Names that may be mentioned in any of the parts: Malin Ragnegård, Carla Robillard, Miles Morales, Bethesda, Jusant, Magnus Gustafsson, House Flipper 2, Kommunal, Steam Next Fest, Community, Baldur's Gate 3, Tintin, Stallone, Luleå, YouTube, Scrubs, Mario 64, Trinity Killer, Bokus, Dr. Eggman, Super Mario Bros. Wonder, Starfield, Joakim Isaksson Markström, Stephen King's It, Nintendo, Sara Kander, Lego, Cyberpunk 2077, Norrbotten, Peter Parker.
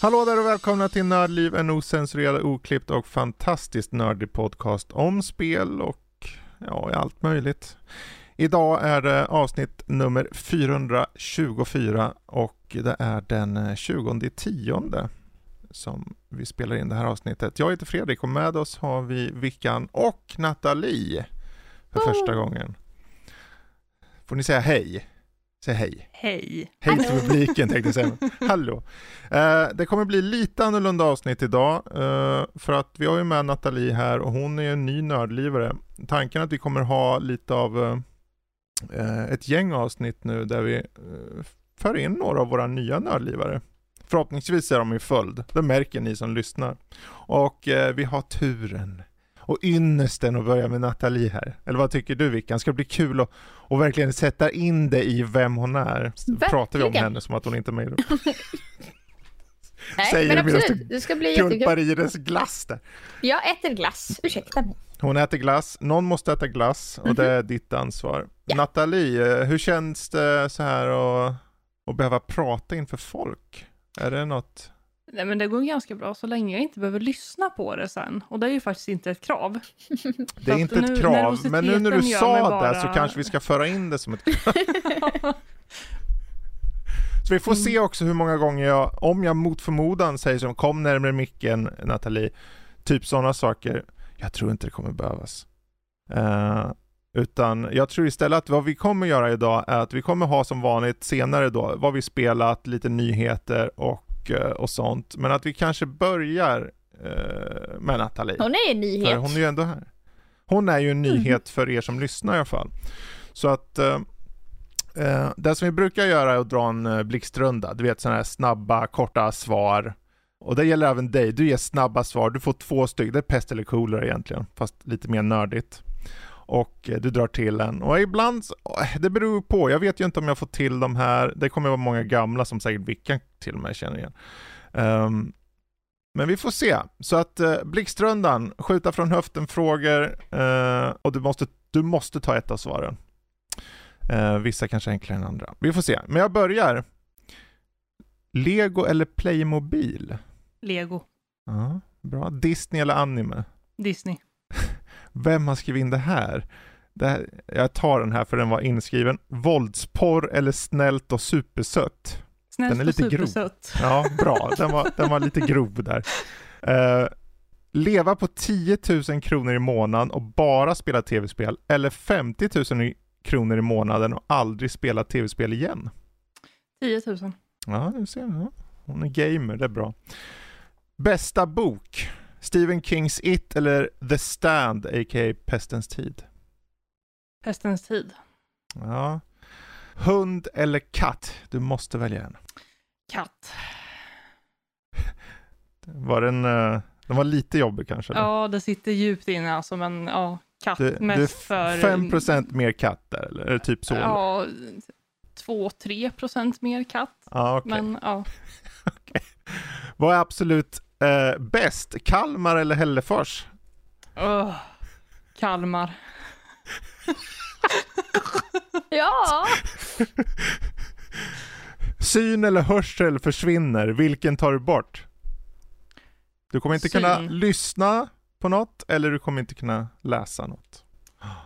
Hallå där och välkomna till Nördliv, en ocensurerad, oklippt och fantastiskt nördig podcast om spel och ja, allt möjligt. Idag är det avsnitt nummer 424 och det är den 20/10 som vi spelar in det här avsnittet. Jag heter Fredrik och med oss har vi Vickan och Natalie för första gången. Får ni säga hej? Säg hej. Hej. Hej till publiken tänkte jag säga. Hallå. Det kommer bli lite annorlunda avsnitt idag. För att vi har ju med Natalie här och hon är en ny nördlivare. Tanken att vi kommer ha lite av ett gäng avsnitt nu där vi för in några av våra nya nördlivare. Förhoppningsvis är de i följd. Det märker ni som lyssnar. Och vi har turen och ynnesten att börja med Natalie här. Eller vad tycker du, Vickan? Ska det bli kul att verkligen sätta in dig i vem hon är? Pratar vi om henne som att hon inte är med. Nej, säger men absolut. Det ska bli jättekul. Klumpar i dess glass där. Jag äter glass. Ursäkta mig. Hon äter glass. Någon måste äta glass. Och det är ditt ansvar. Ja. Natalie, hur känns det så här att behöva prata inför folk? Är det något... Nej, men det går ganska bra så länge jag inte behöver lyssna på det sen. Och det är ju faktiskt inte ett krav. Det är inte ett krav, men nu när du sa bara... det så kanske vi ska föra in det som ett krav. Så vi får se också hur många gånger jag, om jag mot förmodan säger som kom närmare micken, Natalie, typ sådana saker. Jag tror inte det kommer behövas. Utan jag tror istället att vad vi kommer göra idag är att vi kommer ha som vanligt senare då, vad vi spelat, lite nyheter och sånt. Men att vi kanske börjar med Natalie. Hon är en nyhet. För hon är ju ändå här. Hon är ju en nyhet för er som lyssnar i alla fall. Så att det som vi brukar göra är att dra en blixtrunda. Du vet, sådana här snabba, korta svar. Och det gäller även dig. Du ger snabba svar. Du får 2 stycken. Det är pest eller coolare egentligen. Fast lite mer nördigt. Och du drar till en. Och ibland, det beror på. Jag vet ju inte om jag får till de här. Det kommer vara många gamla som säkert Vickan till mig känner igen. Men vi får se. Så att blixtrundan, skjuta från höften frågor. Och du måste ta ett av svaren. Vissa kanske enklare än andra. Vi får se. Men jag börjar. Lego eller Playmobil? Lego. Ja, bra. Disney eller anime? Disney. Vem har skrivit in det här? Jag tar den här för den var inskriven. Våldsporr eller snällt och supersött? Snällt den är lite och supersött. Grov. Ja, bra. Den var lite grov där. Leva på 10 000 kronor i månaden och bara spela tv-spel. Eller 50 000 kronor i månaden och aldrig spela tv-spel igen. 10 000. Ja, nu ser jag. Hon är gamer, det är bra. Bästa bok? Stephen King's It eller The Stand, a.k.a. Pestens tid? Pestens tid. Ja. Hund eller katt? Du måste välja en. Katt. Den var lite jobbig kanske? Eller? Ja, det sitter djupt inne alltså, men ja, katt du, mest för... 5% mer katt där, eller är det typ så? Ja, 2-3% mer katt. Ja, okej. Okay. Ja. Okay. Vad är absolut... bäst, Kalmar eller Hällefors? Kalmar. Ja. Syn eller hörsel försvinner. Vilken tar du bort? Du kommer inte kunna lyssna på något eller du kommer inte kunna läsa något.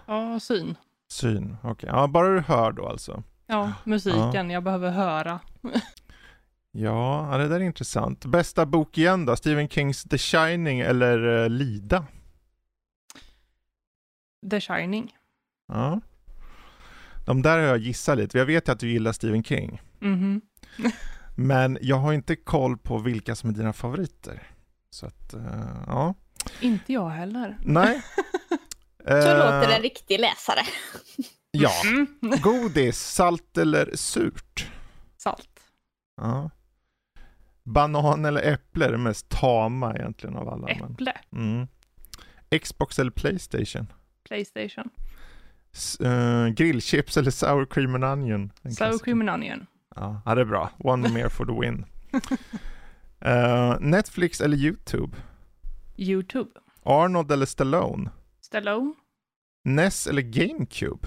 Ja, syn. Syn, okej. Okay. Ja, bara du hör då alltså. Ja, musiken. Ja. Jag behöver höra. Ja, det där är intressant. Bästa bok igen då? Stephen Kings The Shining eller Lida? The Shining. Ja. De där har jag gissat lite. Jag vet att du gillar Stephen King. Mm-hmm. Men jag har inte koll på vilka som är dina favoriter. Så att, ja. Inte jag heller. Nej. Så låter en riktig läsare. Ja. Godis, salt eller surt? Salt. Ja. Banan eller äpple är det mest tama egentligen av alla. Äpple. Men... Xbox eller PlayStation? Playstation. Grillchips eller sour cream and onion? Sour cream and onion. Ja, det är bra. One more for the win. Netflix eller YouTube? YouTube. Arnold eller Stallone? Stallone. NES eller GameCube?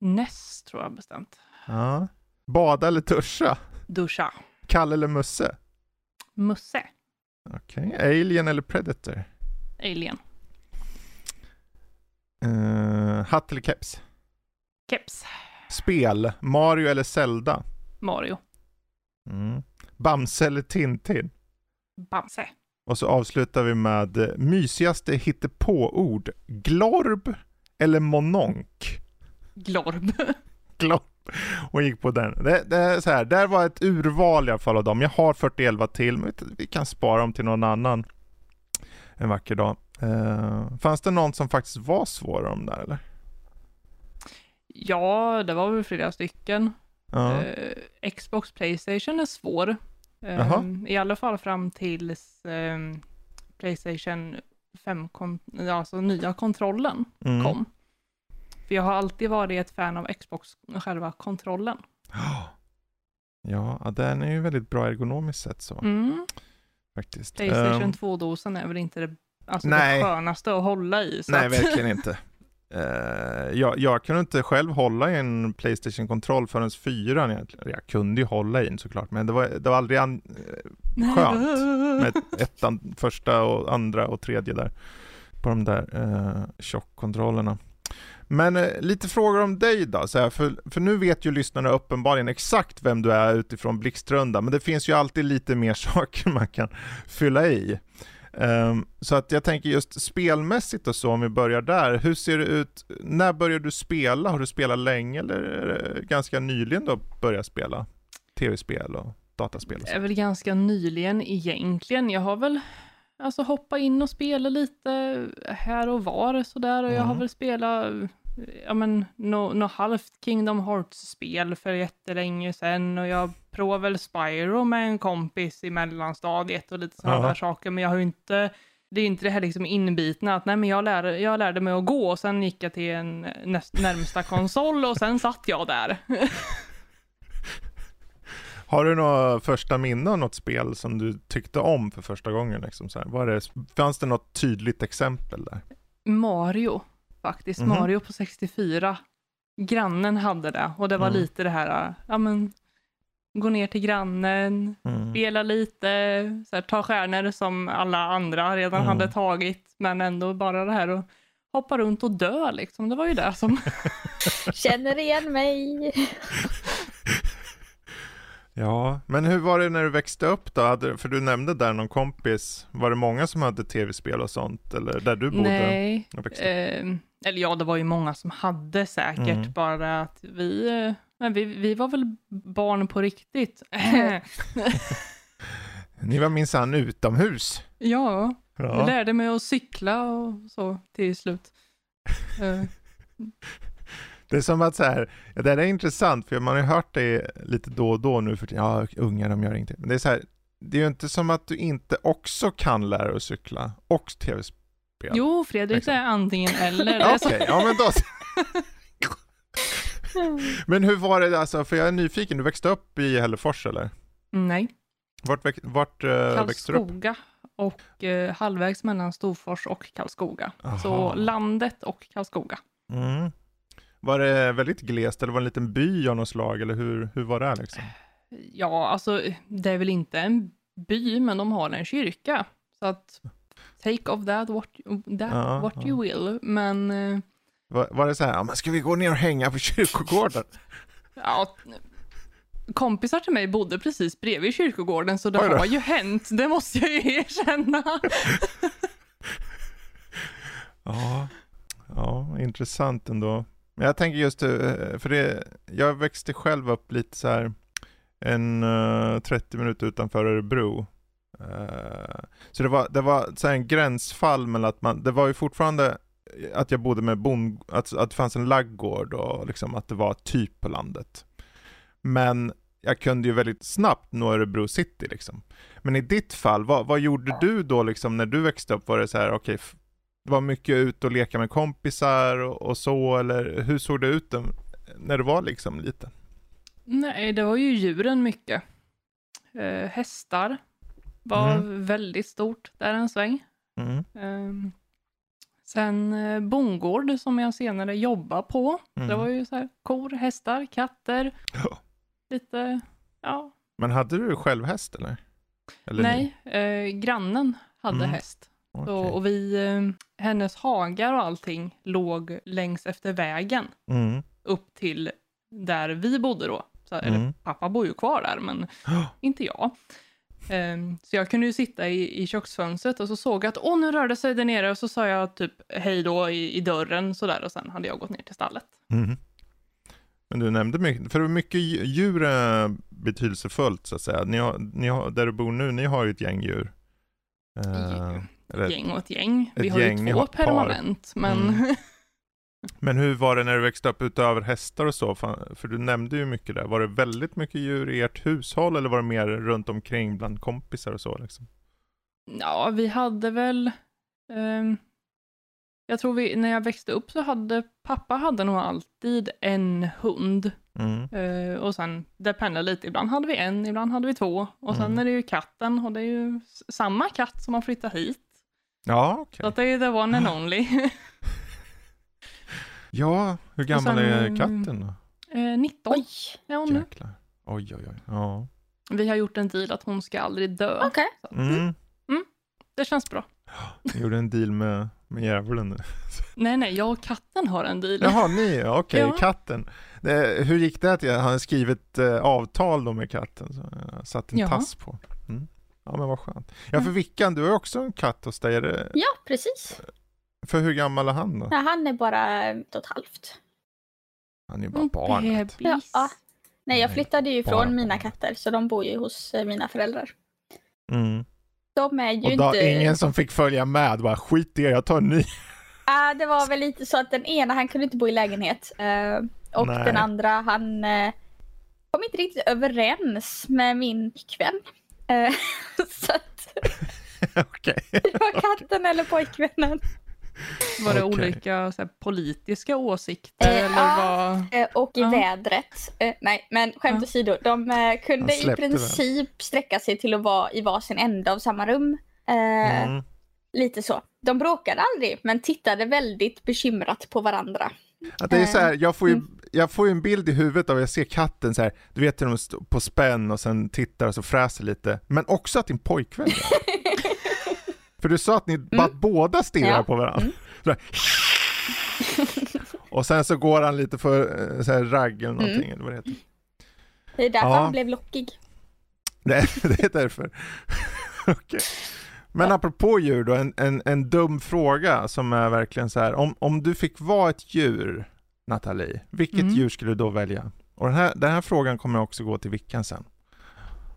NES tror jag bestämt. Ja. Bada eller duscha? Duscha. Kalle eller Musse? Musse. Okej. Okay. Alien eller Predator? Alien. Hatt eller keps? Keps. Spel, Mario eller Zelda? Mario. Bamse eller Tintin? Bamse. Och så avslutar vi med mysigaste hittepåord. Glorb eller mononk? Glorb. Glorb. Och gick på den. Det är så här, där var ett urval i alla fall av dem. Jag har 41 till, men vi kan spara dem till någon annan en vacker dag. Fanns det någon som faktiskt var svårare om där, eller? Ja, det var väl flera stycken. Xbox, PlayStation är svår. I alla fall fram till PlayStation 5, alltså nya kontrollen kom. För jag har alltid varit ett fan av Xbox, själva kontrollen. Ja, den är ju väldigt bra ergonomiskt sett så. Faktiskt. PlayStation 2-dosen är väl inte det, alltså det skönaste att hålla i. Så nej, verkligen inte. Jag kunde inte själv hålla i en PlayStation-kontroll förrän 4 egentligen. Jag kunde ju hålla i den såklart, men det var aldrig skönt med ettan, första och andra och tredje där på de där tjockkontrollerna. Men lite frågor om dig då, så här, för nu vet ju lyssnarna uppenbarligen exakt vem du är utifrån Blixtrunda, men det finns ju alltid lite mer saker man kan fylla i. Så att jag tänker just spelmässigt och så, om vi börjar där, hur ser det ut, när började du spela, har du spelat länge eller ganska nyligen då börjat spela tv-spel och dataspel? Och det är väl ganska nyligen egentligen, jag har väl alltså hoppa in och spela lite här och var sådär, och jag har väl spelat halvt Kingdom Hearts-spel för jättelänge sedan, och jag provar väl Spyro med en kompis i mellanstadiet och lite sådana där saker, men jag har ju inte, det är inte det här liksom inbitna att nej, men jag lärde mig att gå och sen gick jag till en närmsta konsol och sen satt jag där. Har du några första minnen av något spel som du tyckte om för första gången? Liksom så här? Fanns det något tydligt exempel där? Mario, faktiskt. Mm-hmm. Mario på 64. Grannen hade det. Och det var lite det här, ja men, gå ner till grannen, spela lite, så här, ta stjärnor som alla andra redan hade tagit. Men ändå bara det här och hoppa runt och dö liksom. Det var ju det som... Känner igen mig! Ja, men hur var det när du växte upp då? För du nämnde där någon kompis. Var det många som hade tv-spel och sånt? Eller där du bodde? Nej. Eller ja, det var ju många som hade säkert. Bara att vi var väl barn på riktigt. Ni var minsann utomhus. Ja, jag lärde mig att cykla och så till slut. Det är som att så här, det här är intressant för man har ju hört det lite då och då nu för unga, de gör ingenting. Men det är så här, det är ju inte som att du inte också kan lära dig att cykla och tv-spel. Jo, Fredrik liksom. Är antingen eller. Okej, ja men då. Men hur var det alltså, för jag är nyfiken, du växte upp i Hällefors eller? Nej. Vart växte du upp? Karlskoga och halvvägs mellan Storfors och Karlskoga. Aha. Så landet och Karlskoga. Var det väldigt glest eller var det en liten by av något slag? Eller hur var det liksom? Ja, alltså det är väl inte en by, men de har en kyrka. Så att take of that what you will. Men... Var det så här, men ska vi gå ner och hänga på kyrkogården? Ja, kompisar till mig bodde precis bredvid kyrkogården. Så det har ju hänt, det måste jag ju erkänna. Ja, intressant ändå. Men jag tänker just, för det, jag växte själv upp lite så här en 30 minuter utanför Örebro. Så det var så här en gränsfall mellan att man, det var ju fortfarande att jag bodde med att det fanns en laggård och liksom att det var typ på landet. Men jag kunde ju väldigt snabbt nå Örebro city liksom. Men i ditt fall, vad gjorde du då liksom när du växte upp? Var det så här, okej, Det var mycket ut och leka med kompisar och så, eller hur såg det ut den, när du var liksom liten? Nej, det var ju djuren mycket. Hästar var väldigt stort där en sväng. Sen bondgård som jag senare jobbade på. Det var ju så här kor, hästar, katter. Lite, ja. Men hade du själv häst eller? Nej, grannen hade häst. Så, och vi, hennes hagar och allting låg längs efter vägen upp till där vi bodde då. Så, eller, pappa bor ju kvar där, men inte jag. Så jag kunde ju sitta i köksfönstret och så såg jag att nu rörde sig där nere, och så sa jag typ hej då i dörren så där, och sen hade jag gått ner till stallet. Men du nämnde mycket, för det var mycket djur betydelsefullt så att säga. Ni har, där du bor nu, ni har ju ett gäng djur. Gäng och ett gäng. Vi har ju två permanent. Men hur var det när du växte upp utöver hästar och så? För du nämnde ju mycket där. Var det väldigt mycket djur i ert hushåll, eller var det mer runt omkring bland kompisar och så liksom? Ja, vi hade väl... jag tror när jag växte upp så hade pappa nog alltid en hund. Och sen, det pendlade lite. Ibland hade vi en, ibland hade vi två. Och sen är det ju katten, och det är ju samma katt som har flyttat hit. Ja, okej. Så att det är ju the one and only. Ja, hur gammal är katten då? 19. Oj, är hon nu. Oj. Ja. Vi har gjort en deal att hon ska aldrig dö. Okej. Okay. Det känns bra. Jag gjorde en deal med djävulen nu. Nej, jag och katten har en deal. Jaha, ni, okej, ja. Katten. Hur gick det att jag hade skrivit avtal då med katten? Så jag satt en tass på. Ja, men vad skönt. Ja, för Vickan, du har också en katt hos dig. Det... Ja, precis. För hur gammal är han då? Ja, han är bara 1,5. Han är bara barnet. Ja. Nej, jag flyttade ju från mina katter, så de bor ju hos mina föräldrar. De är ju inte... ingen som fick följa med, bara skit i er, jag tar en ny. Det var väl lite så att den ena, han kunde inte bo i lägenhet. Och den andra, han kom inte riktigt överens med min pojkvän. Så att... Okej. Det var katten eller pojkvännen. Var det olika så här, politiska åsikter? I vädret. Nej, men skämt åsido. De kunde i princip sträcka sig till att vara i varsin ända av samma rum. Lite så. De bråkade aldrig, men tittade väldigt bekymrat på varandra. Att det är så här, jag får ju en bild i huvudet av att jag ser katten så här, du vet hur de står på spänn och sen tittar och så fräser lite. Men också att din pojkvän för du sa att ni båda stirrar på varandra. Och sen så går han lite för så här ragg eller någonting. Eller vad det heter. Det är därför han blev lockig. Det är därför. Okay. Men apropå djur då, en dum fråga som är verkligen så här. Om du fick vara ett djur, Natalie, vilket djur skulle du då välja? Och den här frågan kommer jag också gå till Vickan sen.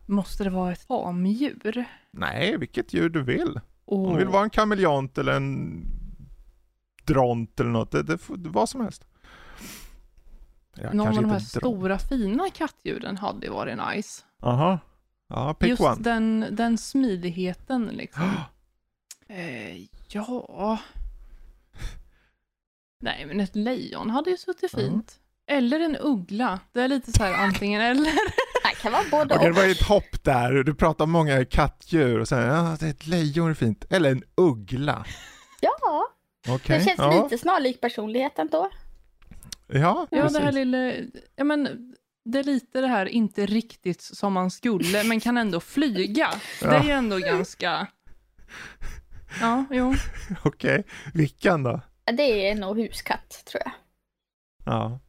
Måste det vara ett tamdjur? Nej, vilket djur du vill. Om du vill vara en kameleont eller en dront eller något, det får vad som helst. Någon av de här stora fina kattdjuren hade ju varit nice. Aha. Ja, pick just one. Den smidigheten liksom. Ja. Nej, men ett lejon hade ju suttit fint. Eller en uggla. Det är lite så här antingen eller. Det kan vara både och. Det var ju ett hopp där. Du pratar om många kattdjur och sen det är ett lejon är fint. Eller en uggla. Ja. Okay. Det känns lite snarlik personligheten då. Ja, precis. Det här lilla... Ja, men... Det är lite det här, inte riktigt som man skulle, men kan ändå flyga. Ja. Det är ju ändå ganska... Ja, jo. Okej. Vilken då? Det är nog huskatt, tror jag. Ja.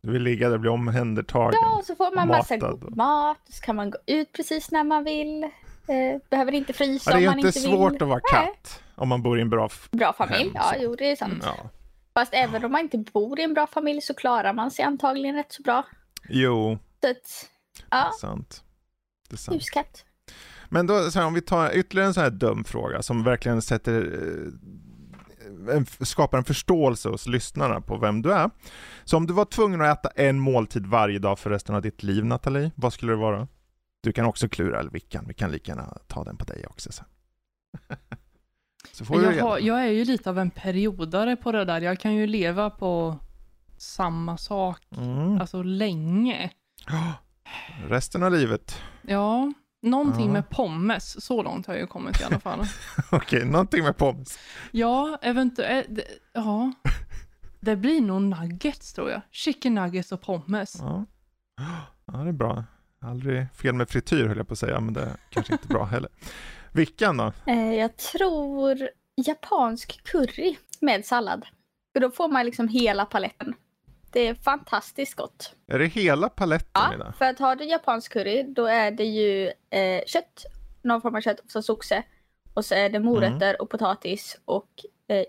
Du vill ligga där och bli omhändertagen. Ja, så får man massa god mat. Så kan man gå ut precis när man vill. Behöver inte frysa om man inte vill. Det är inte svårt att vara katt om man bor i en bra familj. Hem, ja, jo, det är sant. Ja. Fast även om man inte bor i en bra familj så klarar man sig antagligen rätt så bra. Jo, det är sant. Huskatt. Men då, så här, om vi tar ytterligare en sån här dum fråga som verkligen skapar en förståelse hos lyssnarna på vem du är. Så om du var tvungen att äta en måltid varje dag för resten av ditt liv, Natalie, vad skulle det vara? Du kan också klura, eller vi kan lika gärna ta den på dig också. Så. Så får jag är ju lite av en periodare på det där. Jag kan ju leva på samma sak alltså länge. Resten av livet. Ja, någonting med pommes. Så långt har jag ju kommit i alla fall. Okej, någonting med pommes. Ja, eventuellt. Ja. Det blir nog nuggets tror jag. Chicken nuggets och pommes. Ja, det är bra. Aldrig fel med frityr höll jag på att säga. Men det är kanske inte bra heller. Vickan då? Jag tror japansk curry med sallad. Och då får man liksom hela paletten. Det är fantastiskt gott. Är det hela paletten? Ja, mina? För att ha det japansk curry då är det ju kött. Någon form av kött, så soxe. Och så är det morötter och potatis och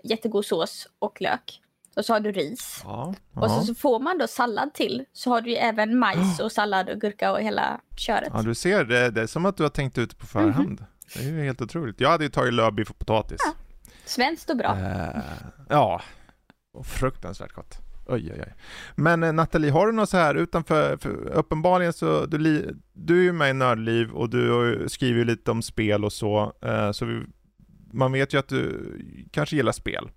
jättegod sås och lök. Och så har du ris. Ja, och så får man då sallad till. Så har du ju även majs och sallad och gurka och hela köret. Ja, du ser. Det är som att du har tänkt ut på förhand. Det är ju helt otroligt. Jag hade ju tagit lövbiff och potatis. Ja. Svenskt och bra. Ja, och fruktansvärt gott. Oj. Men Natalie, har du något så här utanför? För uppenbarligen så du är ju med i Nördliv och du skriver ju lite om spel och så. Så man vet ju att du kanske gillar spel.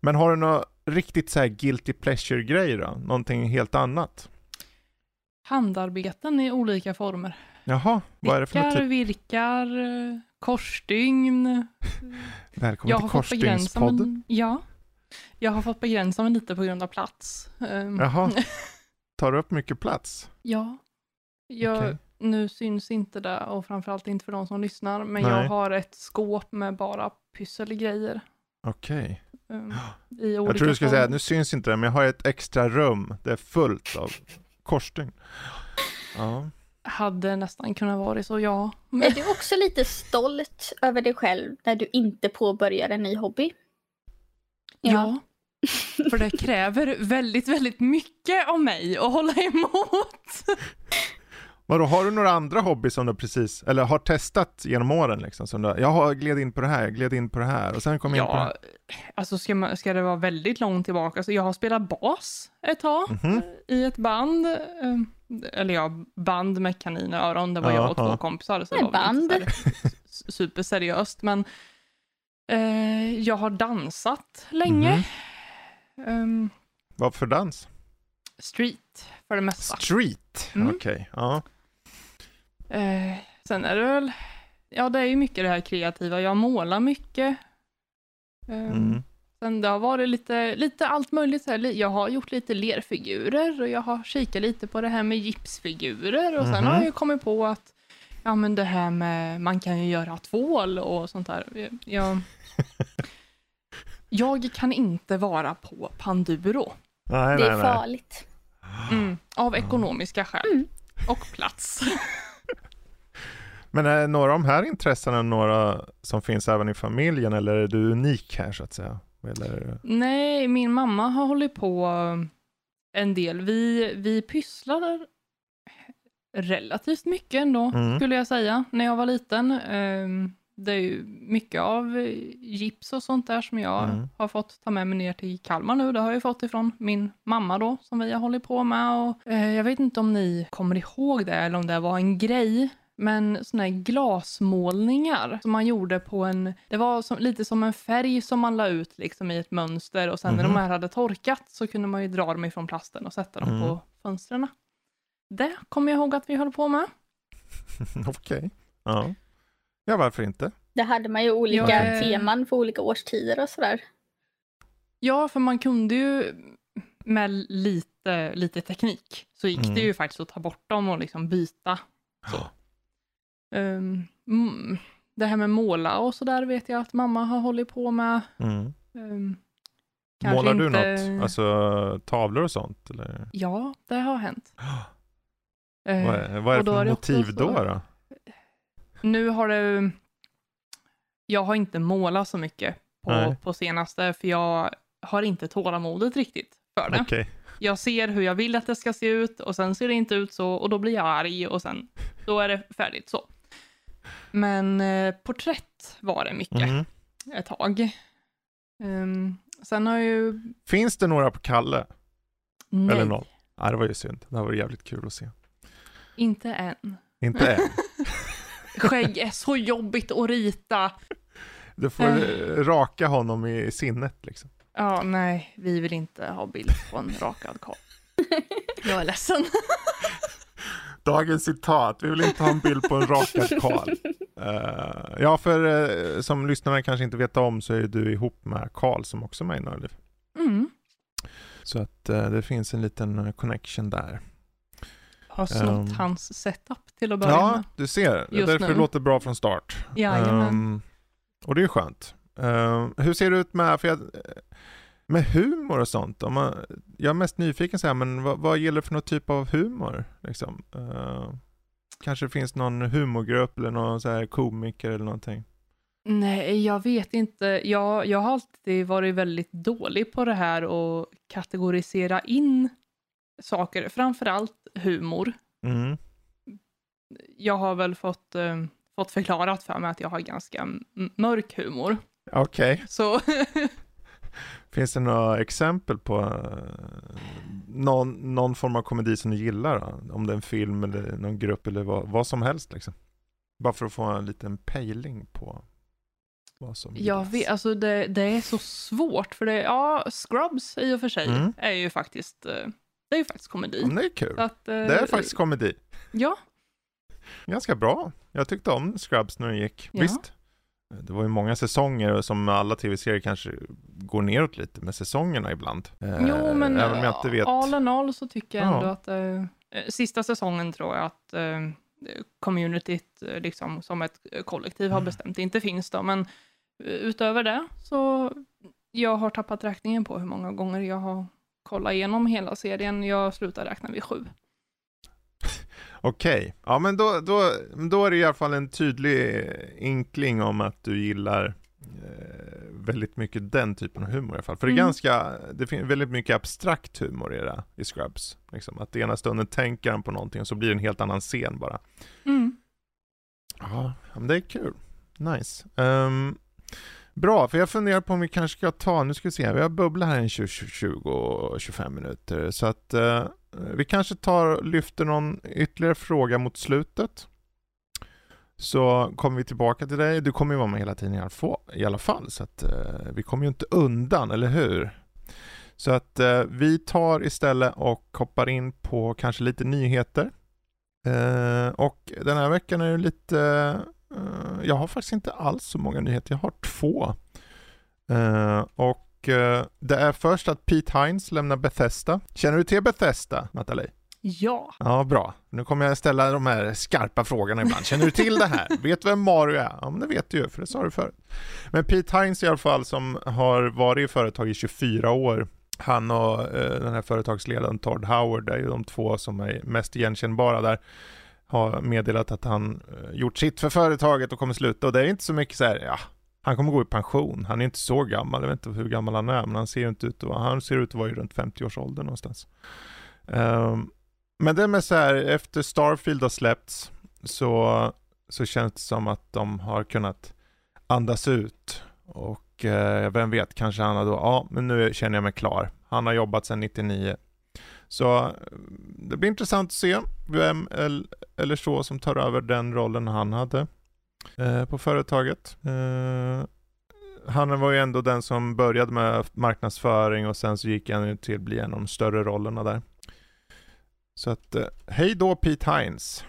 Men har du något riktigt så här guilty pleasure-grej då? Någonting helt annat? Handarbeten i olika former. Jaha, vad är det för något typ? Virkar, korsstygn. Välkommen till korsstygnspodden. Ja, jag har fått begränsa mig lite på grund av plats. Jaha, tar du upp mycket plats? Ja, okay. Nu syns inte det och framförallt inte för de som lyssnar. Men jag har ett skåp med bara pysselgrejer. Okej. Jag tror du skulle säga, nu syns inte det, men jag har ett extra rum. Det är fullt av korsstygn. Ja. Hade nästan kunnat vara så, ja. Men... Är du också lite stolt över dig själv när du inte påbörjar en ny hobby? Ja. För det kräver väldigt, väldigt mycket av mig att hålla emot. Vadå, har du några andra hobby som du precis, eller har testat genom åren liksom? Som du, jag har gled in på det här och sen kom jag in på det här. Alltså ska det vara väldigt långt tillbaka. Alltså jag har spelat bas ett tag i ett band. Eller ja, band med kaninöron. Det var jag och två kompisar. Så det var band. Superseriöst. Men jag har dansat länge. Vad för dans? Street för det mesta. Street? Okej. Ja. Sen är det väl... Ja, det är ju mycket det här kreativa. Jag målar mycket. Sen det har varit lite allt möjligt. Jag har gjort lite lerfigurer och jag har kikat lite på det här med gipsfigurer. Och sen har jag ju kommit på att ja, men det här med... Man kan ju göra tvål och sånt där. Jag kan inte vara på Panduro. Nej, det är farligt. Av ekonomiska skäl. Och plats. Men är några av de här intressena några som finns även i familjen? Eller är du unik här så att säga? Eller... Nej, min mamma har hållit på en del. Vi pysslar relativt mycket ändå, skulle jag säga. När jag var liten. Det är ju mycket av gips och sånt där som jag har fått ta med mig ner till Kalmar nu. Det har jag fått ifrån min mamma då, som vi har hållit på med. Och, jag vet inte om ni kommer ihåg det eller om det var en grej. Men såna här glasmålningar som man gjorde på en... Det var lite som en färg som man la ut liksom, i ett mönster. Och sen när de här hade torkat så kunde man ju dra dem ifrån plasten och sätta dem på fönstren. Det kommer jag ihåg att vi höll på med. Okej. Ja. Ja, varför inte? Det hade man ju olika teman för olika årstider och sådär. Ja, för man kunde ju med lite teknik så gick det ju faktiskt att ta bort dem och liksom byta. Så. Det här med måla och sådär vet jag att mamma har hållit på med. Målar du något? Alltså tavlor och sånt? Eller? Ja, det har hänt. Vad är det för motiv då? Nu har det... Jag har inte målat så mycket på senaste. För jag har inte tålamodet riktigt för det. Okay. Jag ser hur jag vill att det ska se ut. Och sen ser det inte ut så. Och då blir jag arg. Och sen då är det färdigt så. Men porträtt var det mycket. Ett tag. Sen har jag ju... Finns det några på Kalle? Nej. Eller någon? Nej, det var ju synd. Det var jävligt kul att se. Inte än. Skägg är så jobbigt att rita. Du får raka honom i sinnet liksom. Ja, nej, vi vill inte ha bild på en rakad Karl. Jag är ledsen. Dagens citat, vi vill inte ha en bild på en rakad Karl. Ja, för som lyssnarna kanske inte vet om så är du ihop med Karl som också är med i Nördliv. Mm. Så att det finns en liten connection där. Har snott hans setup till att börja med. Ja, du ser. Därför nu låter det bra från start. Ja, och det är skönt. Hur ser det ut med, för jag, med humor och sånt? Om man, jag är mest nyfiken så här, men vad gäller för någon typ av humor? Liksom? Kanske finns någon humorgrupp eller någon så här komiker eller någonting? Nej, jag vet inte. Jag har alltid varit väldigt dålig på det här och kategorisera in saker, framförallt humor. Mm. Jag har väl fått förklarat för mig att jag har ganska mörk humor. Okej. Okay. Så finns det några exempel på någon form av komedi som du gillar då? Om det är en film eller någon grupp eller vad som helst liksom. Bara för att få en liten pejling på vad som gillas. Jag vet, alltså det är så svårt för det. Ja, Scrubs i och för sig är ju faktiskt det är ju faktiskt komedi. Ja, det är kul. Att, det är faktiskt komedi. Ja. Ganska bra. Jag tyckte om Scrubs när det gick. Ja. Visst. Det var ju många säsonger som alla tv-serier kanske går neråt lite med säsongerna ibland. Jo, men även om jag inte vet. All in all så tycker jag ändå att sista säsongen tror jag att communityt liksom som ett kollektiv har bestämt inte finns då. Men utöver det så jag har tappat räkningen på hur många gånger jag har kolla igenom hela serien. Jag slutar räkna vid 7. Okej. Okay. Ja, men då är det i alla fall en tydlig inkling om att du gillar väldigt mycket den typen av humor i alla fall. För det är ganska, det finns väldigt mycket abstrakt humor i det i Scrubs. Liksom, att ena stunden tänker han på någonting och så blir det en helt annan scen bara. Mm. Ja, men det är kul. Nice. Bra, för jag funderar på om vi kanske ska ta, nu ska vi se, vi har bubblat här i 20-25 minuter så att vi kanske lyfter någon ytterligare fråga mot slutet så kommer vi tillbaka till dig. Du kommer ju vara med hela tiden i alla fall så att vi kommer ju inte undan, eller hur? Så att vi tar istället och hoppar in på kanske lite nyheter och den här veckan är ju lite jag har faktiskt inte alls så många nyheter. Jag har 2. Och det är först att Pete Hines lämnar Bethesda. Känner du till Bethesda, Natalie? Ja. Ja, bra. Nu kommer jag ställa de här skarpa frågorna ibland. Känner du till det här? Vet du vem Mario är? Ja, men det vet du ju, för det sa du förut. Men Pete Hines i alla fall, som har varit i företag i 24 år. Han och den här företagsledaren Todd Howard, det är ju de två som är mest igenkännbara där. Har meddelat att han gjort sitt för företaget och kommer sluta. Och det är inte så mycket så här, ja, han kommer gå i pension. Han är inte så gammal, jag vet inte hur gammal han är. Men han ser inte ut att vara, ju runt 50-årsåldern någonstans. Men det med så här, efter Starfield har släppts så känns det som att de har kunnat andas ut. Och vem vet, kanske han har då, ja, men nu känner jag mig klar. Han har jobbat sedan 99. Så det blir intressant att se vem eller så som tar över den rollen han hade på företaget. Han var ju ändå den som började med marknadsföring och sen så gick han till att bli en av de större rollerna där. Så att hej då Pete Hines.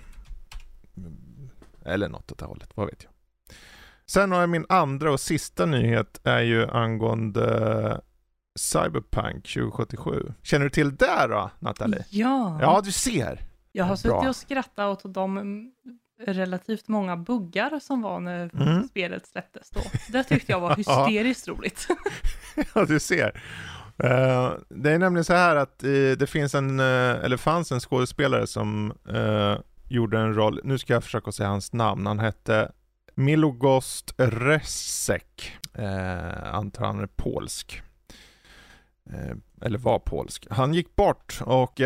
Eller något åt det hållet, vad vet jag. Sen har jag min andra och sista nyhet är ju angående Cyberpunk 2077. Känner du till det då, Natalie? Ja. Ja, du ser. Jag har suttit och skrattat åt de relativt många buggar som var när spelet släpptes då. Det tyckte jag var hysteriskt roligt. Ja, du ser. Det är nämligen så här att det finns fanns en skådespelare som gjorde en roll. Nu ska jag försöka säga hans namn. Han hette Milogost Resek. Antar han är polsk. Eller var polsk. Han gick bort och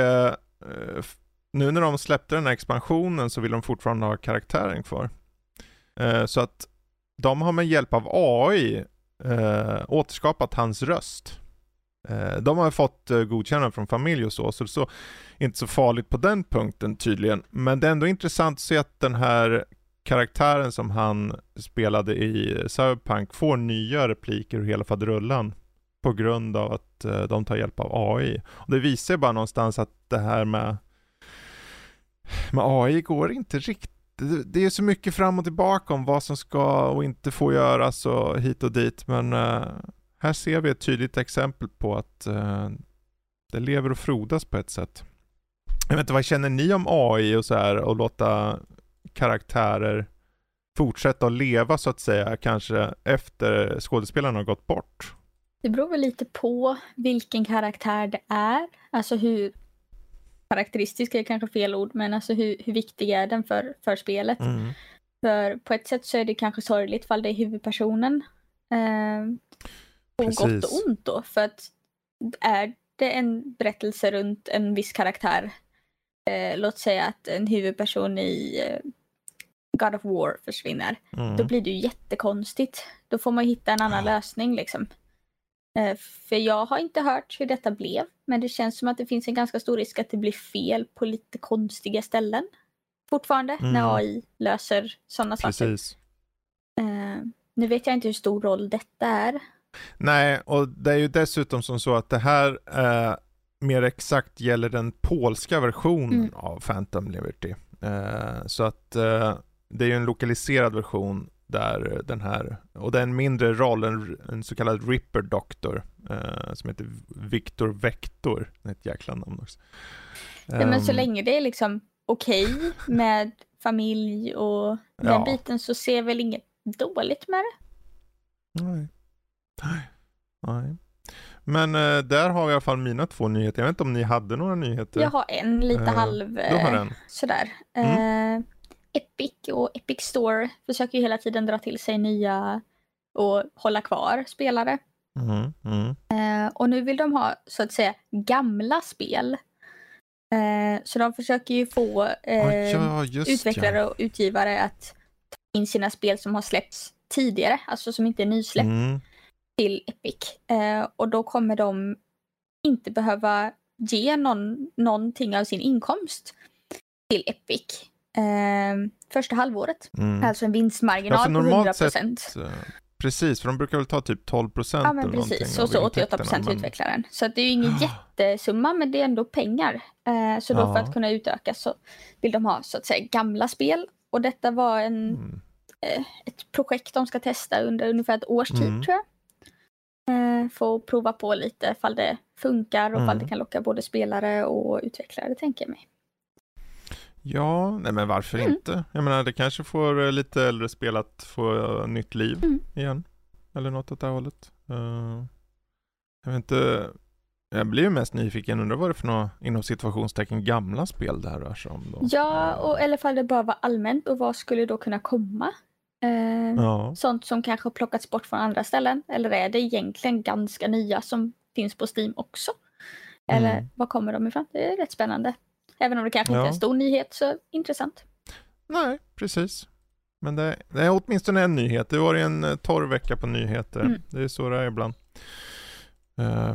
nu när de släppte den här expansionen så vill de fortfarande ha karaktären kvar. Så att de har med hjälp av AI återskapat hans röst. De har fått godkännande från familj och så inte så farligt på den punkten tydligen. Men det är ändå intressant att se att den här karaktären som han spelade i Cyberpunk får nya repliker ur hela fadrullan på grund av att de tar hjälp av AI. Och det visar bara någonstans att det här med AI går inte riktigt. Det är så mycket fram och tillbaka om vad som ska och inte får göras och hit och dit. Men här ser vi ett tydligt exempel på att det lever och frodas på ett sätt. Jag vet inte, vad känner ni om AI och så här, och låta karaktärer fortsätta att leva så att säga, kanske efter skådespelaren har gått bort? Det beror väl lite på vilken karaktär det är. Alltså hur karaktäristisk är kanske fel ord, men alltså hur viktig är den för spelet? Mm. För på ett sätt så är det kanske sorgligt ifall det är huvudpersonen. På gott och ont då. För att är det en berättelse runt en viss karaktär, låt säga att en huvudperson i God of War försvinner, då blir det ju jättekonstigt. Då får man hitta en annan lösning liksom. För jag har inte hört hur detta blev, men det känns som att det finns en ganska stor risk att det blir fel på lite konstiga ställen fortfarande när AI löser sådana saker. Nu vet jag inte hur stor roll detta är. Nej, och det är ju dessutom som så att det här mer exakt gäller den polska versionen av Phantom Liberty. Så att det är ju en lokaliserad version där den här, och det är en mindre roll, en så kallad Ripper Doctor som heter Victor Vector. Det är ett jäkla namn också. Ja, men så länge det är liksom okej med familj och den biten, så ser väl inget dåligt med det? Nej. Men där har vi i alla fall mina 2 nyheter. Jag vet inte om ni hade några nyheter. Jag har en lite halv sådär. Epic och Epic Store försöker ju hela tiden dra till sig nya och hålla kvar spelare. Och nu vill de ha så att säga gamla spel. Så de försöker ju få utvecklare och utgivare att ta in sina spel som har släppts tidigare, alltså som inte är nysläpp, till Epic. Och då kommer de inte behöva ge någonting av sin inkomst till Epic första halvåret. Alltså en vinstmarginal på 100%. Precis, för de brukar väl ta typ 12%. Ja, men precis. Och så 88% till utvecklaren. Så det är ju ingen jättesumma, men det är ändå pengar. Så då för att kunna utöka så vill de ha så att säga gamla spel. Och detta var ett projekt de ska testa under ungefär ett års tid, tror jag. Få prova på lite ifall det funkar och ifall det kan locka både spelare och utvecklare, tänker jag mig. Ja, nej men varför inte? Jag menar, det kanske får lite äldre spel att få nytt liv igen. Eller något åt det här hållet. Jag vet inte. Jag blir ju mest nyfiken, undrar vad det för några inom situationstecken gamla spel det här rör sig om då. Ja, och i alla fall det bara var allmänt, och vad skulle då kunna komma? Sånt som kanske har plockats bort från andra ställen, eller är det egentligen ganska nya som finns på Steam också? Eller var kommer de ifrån? Det är rätt spännande. Även om det kanske inte är en stor nyhet, så intressant. Nej, precis. Men det är åtminstone en nyhet. Det var ju en torr vecka på nyheter. Det är så det är ibland.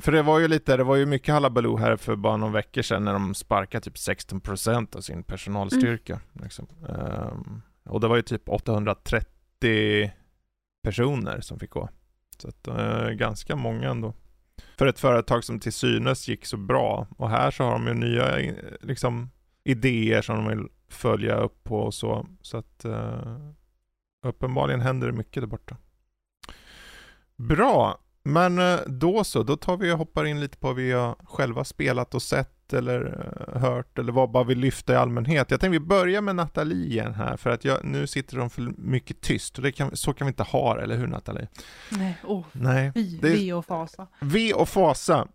För det var ju mycket halabaloo här för bara någon vecka sedan när de sparkade typ 16% av sin personalstyrka. Liksom. Och det var ju typ 830 personer som fick gå. Så att, ganska många ändå. För ett företag som till synes gick så bra. Och här så har de ju nya liksom, idéer som de vill följa upp på och så. Så att uppenbarligen händer det mycket där borta. Bra! Men då tar vi och hoppar in lite på vad vi har själva spelat och sett eller hört eller vad bara vi lyfter i allmänhet. Jag tänkte vi börjar med Natalie igen här, för att nu sitter de för mycket tyst och så kan vi inte ha det, eller hur Natalie? Nej, nej. Vi och fasa.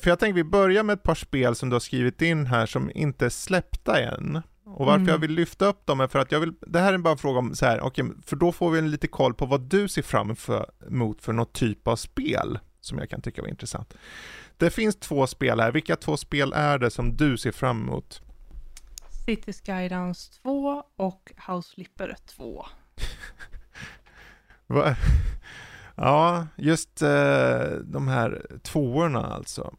För jag tänkte vi börjar med ett par spel som du har skrivit in här som inte är släppta än. Och varför jag vill lyfta upp dem är för att det här är bara en fråga om så här, okej, för då får vi en lite koll på vad du ser fram emot för något typ av spel som jag kan tycka var intressant. Det finns 2 spel här. Vilka 2 spel är det som du ser fram emot? Cities Skylines 2 och House Flipper 2. Ja, just de här 2:orna alltså.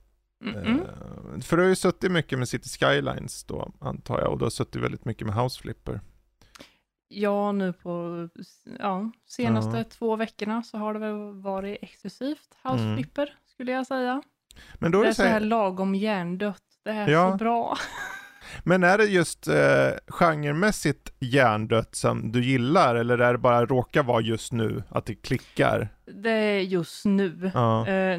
För du har ju suttit mycket med City Skylines då, antar jag, och du har suttit väldigt mycket med House Flipper. Ja, nu på senaste 2 veckorna så har det väl varit exklusivt House Flipper skulle jag säga. Men då är det så här lagom hjärndött. Det här är så bra. Men är det just genremässigt hjärndött som du gillar? Eller är det bara råkar vara just nu? Att det klickar? Det är just nu.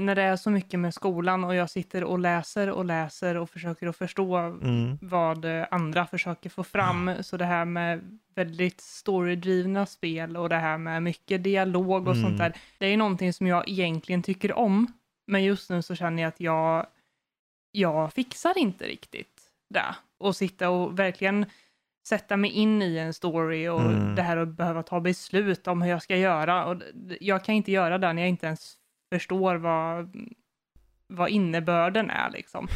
När det är så mycket med skolan och jag sitter och läser och försöker att förstå vad andra försöker få fram. Så det här med väldigt storydrivna spel och det här med mycket dialog och sånt där. Det är någonting som jag egentligen tycker om. Men just nu så känner jag att jag fixar inte riktigt det. Och sitta och verkligen sätta mig in i en story och det här att behöva ta beslut om hur jag ska göra. Och jag kan inte göra det när jag inte ens förstår vad innebörden är liksom.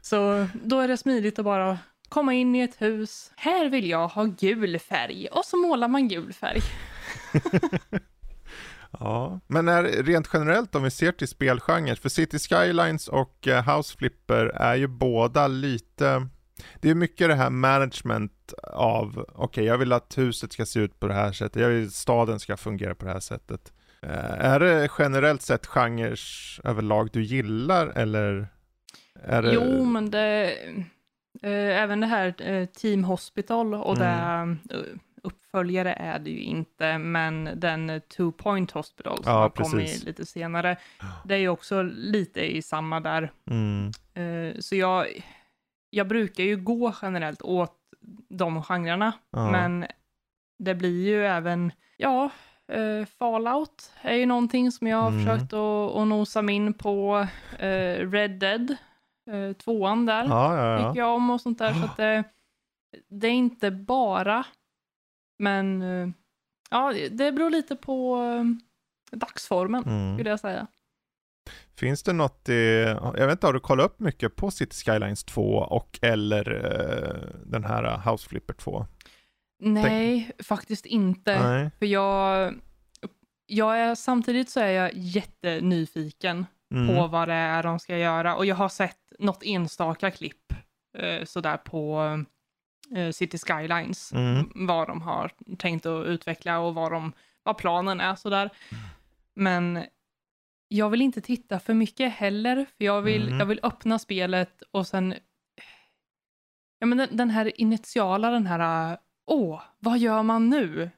Så då är det smidigt att bara komma in i ett hus. Här vill jag ha gul färg. Och så målar man gul färg. Ja, men rent generellt om vi ser till spelgenre, för City Skylines och House Flipper är ju båda lite, det är mycket det här management av okej, jag vill att huset ska se ut på det här sättet, jag vill att staden ska fungera på det här sättet. Är det generellt sett genres överlag du gillar eller är det... Jo, men det även det här Team Hospital och det uppföljare är det ju inte, men den Two Point Hospital som har kommit lite senare, det är ju också lite i samma där. Så jag brukar ju gå generellt åt de genrerna, men det blir ju även Fallout är ju någonting som jag har försökt att nosa mig in på. Red Dead 2an där tycker jag om och sånt där, så att det är inte bara. Men det beror lite på dagsformen skulle jag säga. Finns det något jag vet inte, har du kollat upp mycket på City Skylines 2 och eller den här House Flipper 2? Nej, faktiskt inte. Nej. För jag är samtidigt så är jag jättenyfiken på vad det är de ska göra. Och jag har sett något enstaka klipp sådär på City Skylines, vad de har tänkt att utveckla och vad planen är sådär. Men jag vill inte titta för mycket heller, för jag vill öppna spelet och sen den här initiala, vad gör man nu?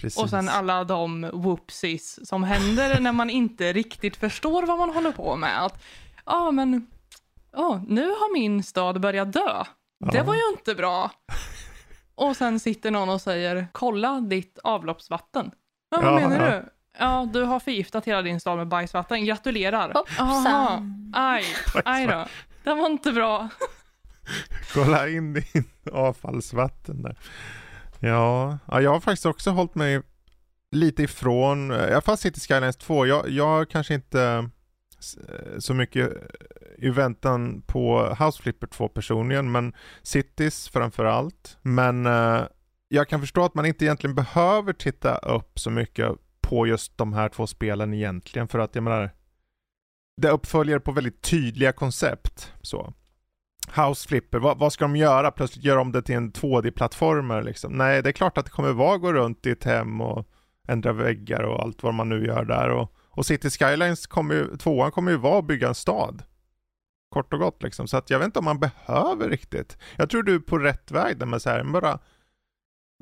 Precis. Och sen alla de whoopsies som händer när man inte riktigt förstår vad man håller på med. Att nu har min stad börjat dö. Det var ju inte bra. Och sen sitter någon och säger, kolla ditt avloppsvatten. Vad menar du? Ja, du har förgiftat hela din stad med bajsvatten. Gratulerar. Aj då. Det var inte bra. Kolla in din avfallsvatten där. Ja, jag har faktiskt också hållit mig lite ifrån. Jag fast sitter i Skylines 2. Jag kanske inte så mycket i väntan på House Flipper 2 personligen, men Cities framförallt. Men jag kan förstå att man inte egentligen behöver titta upp så mycket på just de här två spelen egentligen, för att jag menar, det uppföljer på väldigt tydliga koncept. Så House Flipper, vad ska de göra? Plötsligt gör de det till en 2D-plattformer liksom. Nej, det är klart att det kommer vara gå runt i ett hem och ändra väggar och allt vad man nu gör där. Och City Skylines tvåan kommer ju vara att bygga en stad. Kort och gott liksom. Så att jag vet inte om man behöver riktigt. Jag tror du är på rätt väg där med så här, bara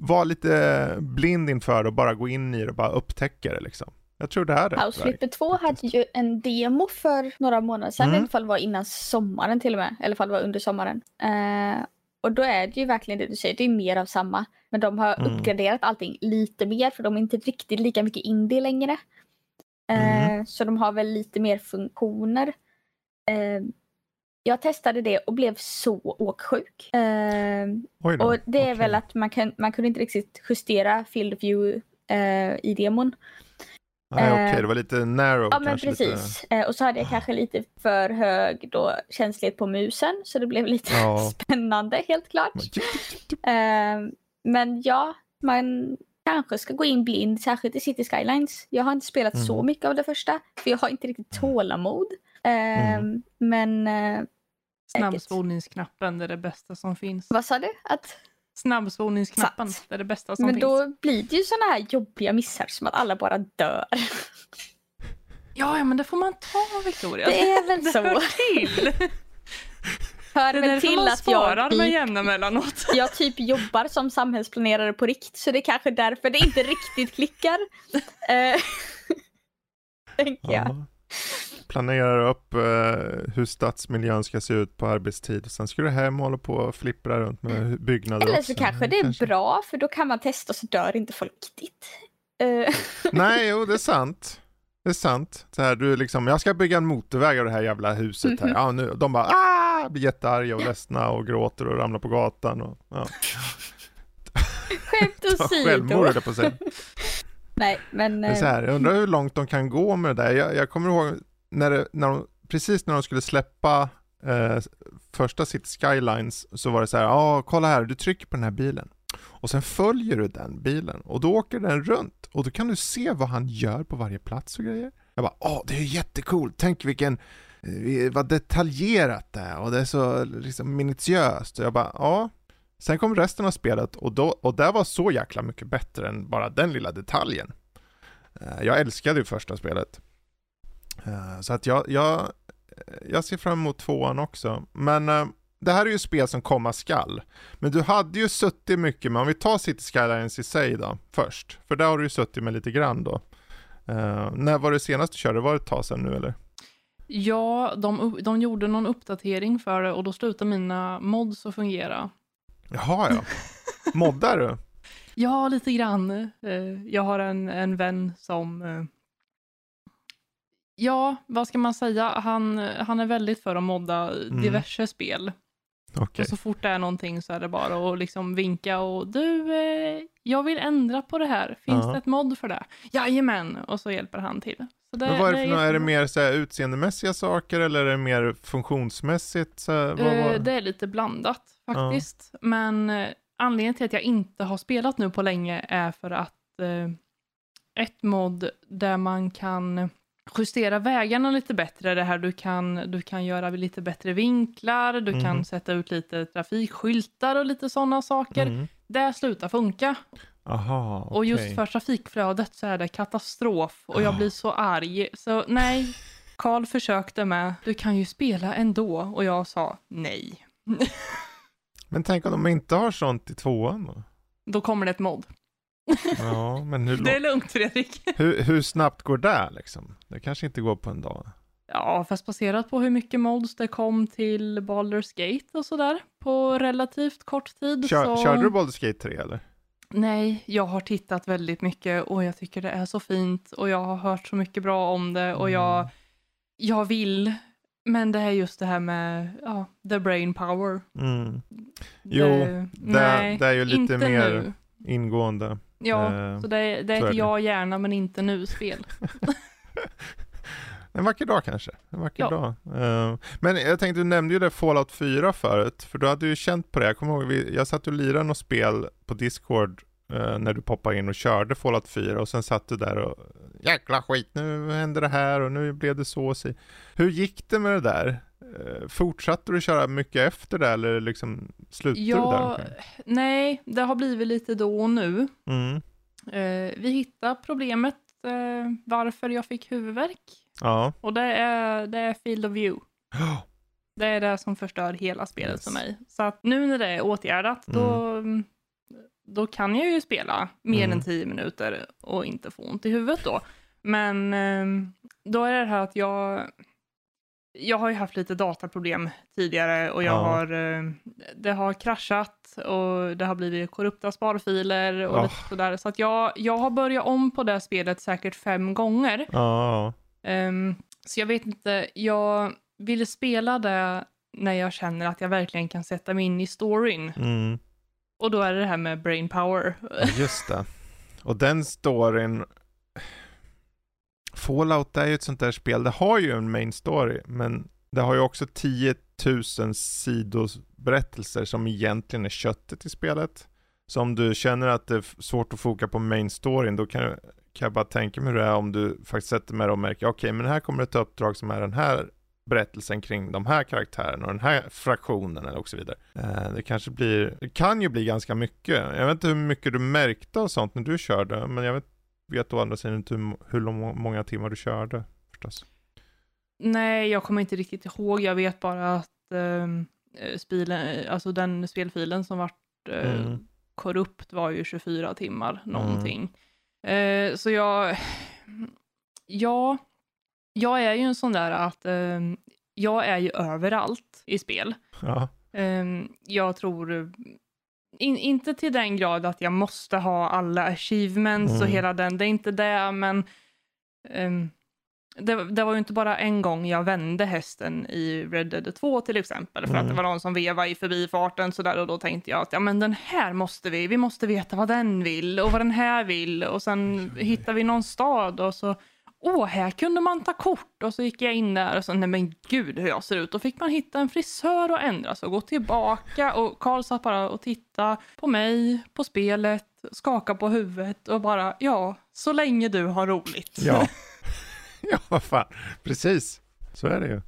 vara lite blind inför och bara gå in i det och bara upptäcka det liksom. Jag tror det här är rätt House Flipper 2 hade ju en demo för några månader sedan. I alla fall var innan sommaren till och med. Eller i alla fall var under sommaren. Och då är det ju verkligen det du säger. Det är mer av samma. Men de har uppgraderat allting lite mer. För de är inte riktigt lika mycket indie längre. Så de har väl lite mer funktioner. Jag testade det och blev så åksjuk. Och det är väl att man kunde inte riktigt justera field of view i demon. Det var lite narrow. Ja, men precis. Lite... och så hade jag kanske lite för hög då känslighet på musen. Så det blev lite spännande, helt klart. Men ja, man... kanske ska gå in blind, särskilt i City Skylines. Jag har inte spelat så mycket av det första, för jag har inte riktigt tålamod. Men snabbspolningsknappen är det bästa som finns. Vad sa du? Att... Snabbsponingsknappen, det är det bästa som finns. Men då blir det ju såna här jobbiga missar som att alla bara dör. Ja, men det får man ta, Victoria. Det är väl så. Hör väl till att jag med jämna mellanåt. Jag typ jobbar som samhällsplanerare på rikt, så det är kanske därför det inte riktigt klickar. Tänker jag. Planerar upp hur stadsmiljön ska se ut på arbetstid. Och sen ska du hem och hålla på och flippra runt med byggnader. Eller så också. Kanske det är bra, för då kan man testa så dör inte folk riktigt. Nej, jo, det är sant. Det är sant. Så här, du liksom, jag ska bygga en motorväg av det här jävla huset här. Ja, nu, de bara blir jättearga och ledsna och gråter och ramlar på gatan. Och, ja. Skämt och självmord på sig. Nej, men... Det är så här, jag undrar hur långt de kan gå med det där. Jag kommer ihåg när de skulle släppa första City Skylines, så var det så här, kolla här, du trycker på den här bilen. Och sen följer du den bilen och då åker den runt. Och då kan du se vad han gör på varje plats och grejer. Jag bara, det är jättekult. Tänk vad detaljerat det är. Och det är så liksom minutiöst. Och jag bara, Sen kom resten av spelet och det var så jäkla mycket bättre än bara den lilla detaljen. Jag älskade ju första spelet. Så att jag ser fram emot tvåan också. Men det här är ju spel som komma skall. Men du hade ju suttit mycket med, om vi tar City Skylines i sig då först. För där har du ju suttit med lite grann då. När var det senast du körde? Var det ett tag sedan nu eller? Ja, de gjorde någon uppdatering för det och då slutade mina mods att fungera. Jaha, ja. Moddar du? Ja, lite grann. Jag har en vän som... Ja, vad ska man säga? Han är väldigt för att modda diverse spel. Okay. Och så fort det är någonting så är det bara att liksom vinka och du, jag vill ändra på det här. Finns det ett mod för det? Jajamän! Och så hjälper han till. Så det, men vad är det för något? Är det mer så här utseendemässiga saker eller är det mer funktionsmässigt? Så här, det är lite blandat faktiskt. Men anledningen till att jag inte har spelat nu på länge är för att ett mod där man kan... justera vägarna lite bättre. Det här du kan göra lite bättre vinklar. Du kan sätta ut lite trafikskyltar och lite sådana saker. Det slutar funka. Aha, okay. Och just för trafikflödet så är det katastrof. Och jag blir så arg. Så nej, Carl försökte med. Du kan ju spela ändå. Och jag sa nej. Men tänk om de inte har sånt i tvåan då? Då kommer det ett mod. Ja, men det är lugnt, Fredrik. Hur snabbt går det liksom? Det kanske inte går på en dag. Ja, fast baserat på hur mycket mods det kom till Baldur's Gate och sådär på relativt kort tid. Körde du Baldur's Gate 3 eller? Nej, jag har tittat väldigt mycket och jag tycker det är så fint och jag har hört så mycket bra om det och jag vill... Men det är just det här med the brain power. Det är ju lite mer... Nu. Ingående. Ja, så det är ett ja-hjärna men inte nu-spel. En vacker dag kanske. En vacker dag. Men jag tänkte, du nämnde ju det Fallout 4 förut. För du hade ju känt på det. Jag kommer ihåg, jag satt och lirade något spel på Discord när du poppade in och körde Fallout 4. Och sen satt du där och jäkla skit, nu hände det här och nu blev det så. Hur gick det med det där? Fortsatte du köra mycket efter det eller liksom slutade du där? Nej, det har blivit lite då och nu. Vi hittar problemet varför jag fick huvudvärk. Ja. Och det är field of view. Det är det som förstör hela spelet för mig. Så att nu när det är åtgärdat då kan jag ju spela mer än 10 minuter och inte få ont i huvudet då. Men då är det här att jag har ju haft lite dataproblem tidigare och det har kraschat och det har blivit korrupta sparfiler och lite sådär. Så att jag har börjat om på det spelet säkert 5 gånger. Så jag vet inte, jag vill spela det när jag känner att jag verkligen kan sätta mig in i storyn. Och då är det här med brain power. Ja, just det. Och den storyn... Fallout är ju ett sånt där spel. Det har ju en main story. Men det har ju också 10 000 sidoberättelser som egentligen är köttet i spelet. Så om du känner att det är svårt att foka på main storyn, då kan jag bara tänka mig hur det är om du faktiskt sätter med och märker, okej, men här kommer ett uppdrag som är den här berättelsen kring de här karaktärerna och den här fraktionen och så vidare. Det kan ju bli ganska mycket. Jag vet inte hur mycket du märkte och sånt när du körde, men jag vet å andra sidan inte hur många timmar du körde förstås. Nej, jag kommer inte riktigt ihåg. Jag vet bara att den spelfilen som var korrupt var ju 24 timmar någonting. Mm. Så jag är ju en sån där att jag är ju överallt i spel. Ja. Jag tror inte till den grad att jag måste ha alla achievements och hela den. Det är inte det, men det var ju inte bara en gång jag vände hästen i Red Dead 2 till exempel. För att det var någon som vevade i förbifarten sådär, och då tänkte jag att ja, men den här måste vi måste veta vad den vill och vad den här vill. Och sen hittar vi någon stad och så... här kunde man ta kort, och så gick jag in där och så, nej men gud hur jag ser ut, och fick man hitta en frisör och ändra sig och gå tillbaka, och Carl satt bara och titta på mig, på spelet, skaka på huvudet och bara, ja, så länge du har roligt. Ja, ja fan, precis, så är det ju.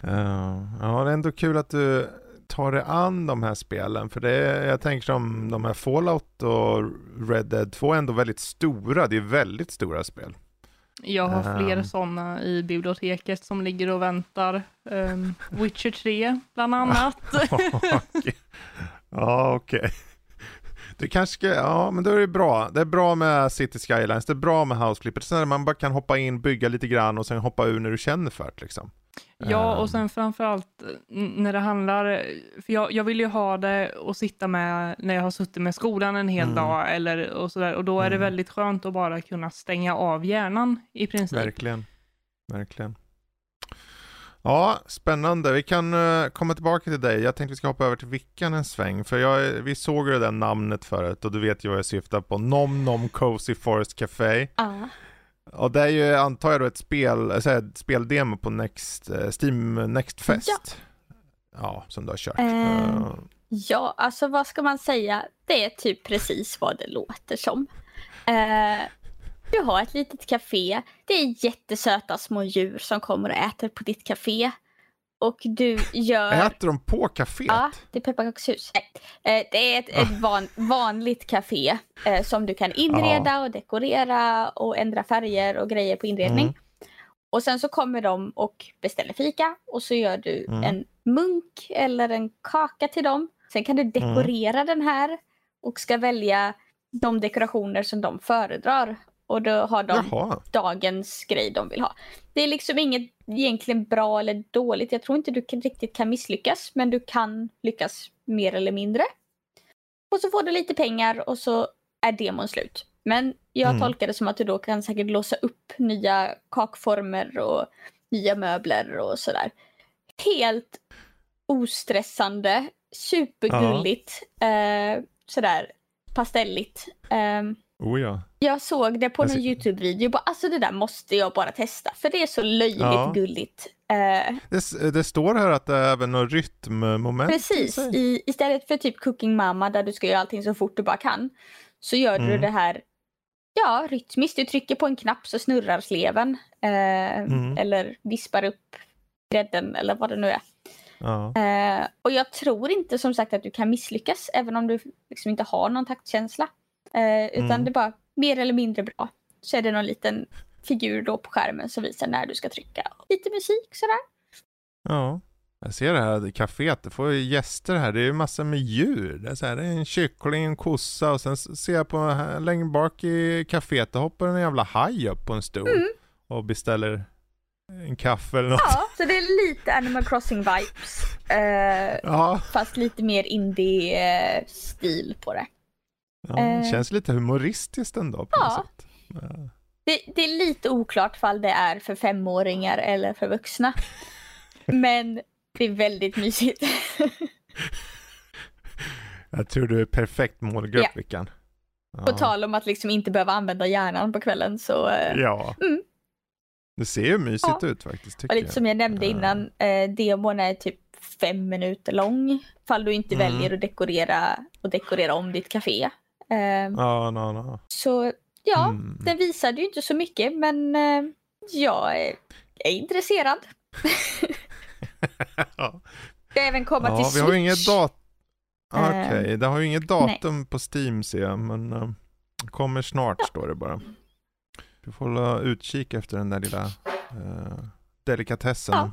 Ja, det är ändå kul att du tar dig an de här spelen, för det är, jag tänker som de här Fallout och Red Dead 2 är ändå väldigt stora, det är väldigt stora spel. Jag har fler sådana i biblioteket som ligger och väntar. Witcher 3 bland annat. Ja, okej. Det kanske, ja, men då är det bra. Det är bra med City Skylines, det är bra med House Flipper. Sen är det, man bara kan hoppa in, bygga lite grann och sen hoppa ur när du känner för det liksom. Ja, och sen framförallt när det handlar, för jag vill ju ha det och sitta med när jag har suttit med skolan en hel dag eller och sådär, och då är det väldigt skönt att bara kunna stänga av hjärnan i princip. Verkligen, verkligen. Ja, spännande. Vi kan komma tillbaka till dig. Jag tänkte vi ska hoppa över till Vickan en sväng, för vi såg ju det där namnet förut och du vet ju vad jag syftar på. Nom Nom Cozy Forest Café. Ja. Och det är ju, antar jag då, ett speldemo på Steam Next Fest. Ja, som du har kört. Ja, alltså vad ska man säga? Det är typ precis vad det låter som. Du har ett litet café. Det är jättesöta små djur som kommer och äter på ditt café. Och du gör... Äter de på caféet? Ja, det är pepparkakshus. Det är ett vanligt café som du kan inreda och dekorera och ändra färger och grejer på inredning. Och sen så kommer de och beställer fika, och så gör du en munk eller en kaka till dem. Sen kan du dekorera den här och ska välja de dekorationer som de föredrar. Och då har de dagens grej de vill ha. Det är liksom inget egentligen bra eller dåligt. Jag tror inte du riktigt kan misslyckas. Men du kan lyckas mer eller mindre. Och så får du lite pengar och så är demon slut. Men jag tolkar det som att du då kan säkert låsa upp nya kakformer och nya möbler och sådär. Helt ostressande. Supergulligt. Sådär pastelligt. Oh ja. Jag såg det på en YouTube-video. Alltså det där måste jag bara testa, för det är så löjligt gulligt. Det står här att det är även något rytmmoment. Precis, istället för typ Cooking Mama, där du ska göra allting så fort du bara kan, så gör du det här rytmiskt. Du trycker på en knapp så snurrar sleven eller vispar upp grädden eller vad det nu är. Och jag tror inte som sagt att du kan misslyckas, även om du liksom inte har någon taktkänsla. Utan det är bara mer eller mindre bra. Så är det någon liten figur då på skärmen som visar när du ska trycka. Lite musik sådär. Ja, jag ser det här kaféet. Det får ju gäster här. Det är ju massor med djur. Det är, så här, det är en kyckling, en kossa. Och sen ser jag på här, längre bak i kaféet, då hoppar en jävla haj upp på en stol och beställer en kaffe eller något. Ja, så det är lite Animal Crossing vibes. Fast lite mer indie-stil på det. Ja, det känns lite humoristiskt ändå på något sätt. Det är lite oklart ifall det är för 5-åringar eller för vuxna. Men det är väldigt mysigt. Jag tror du är perfekt målgrupp, Vickan. Ja. På tal om att liksom inte behöva använda hjärnan på kvällen. Så, det ser ju mysigt ut faktiskt. Och lite som jag nämnde innan, demon är typ 5 minuter lång, ifall du inte väljer att dekorera om ditt café. Så den visade ju inte så mycket, men jag är intresserad. Ja. Det även komma till Switch. Vi har ju inget Okej, det har ju inget datum på Steam ser jag, men kommer snart står det bara. Vi får hålla utkik efter den där lilla delikatessen. Ja.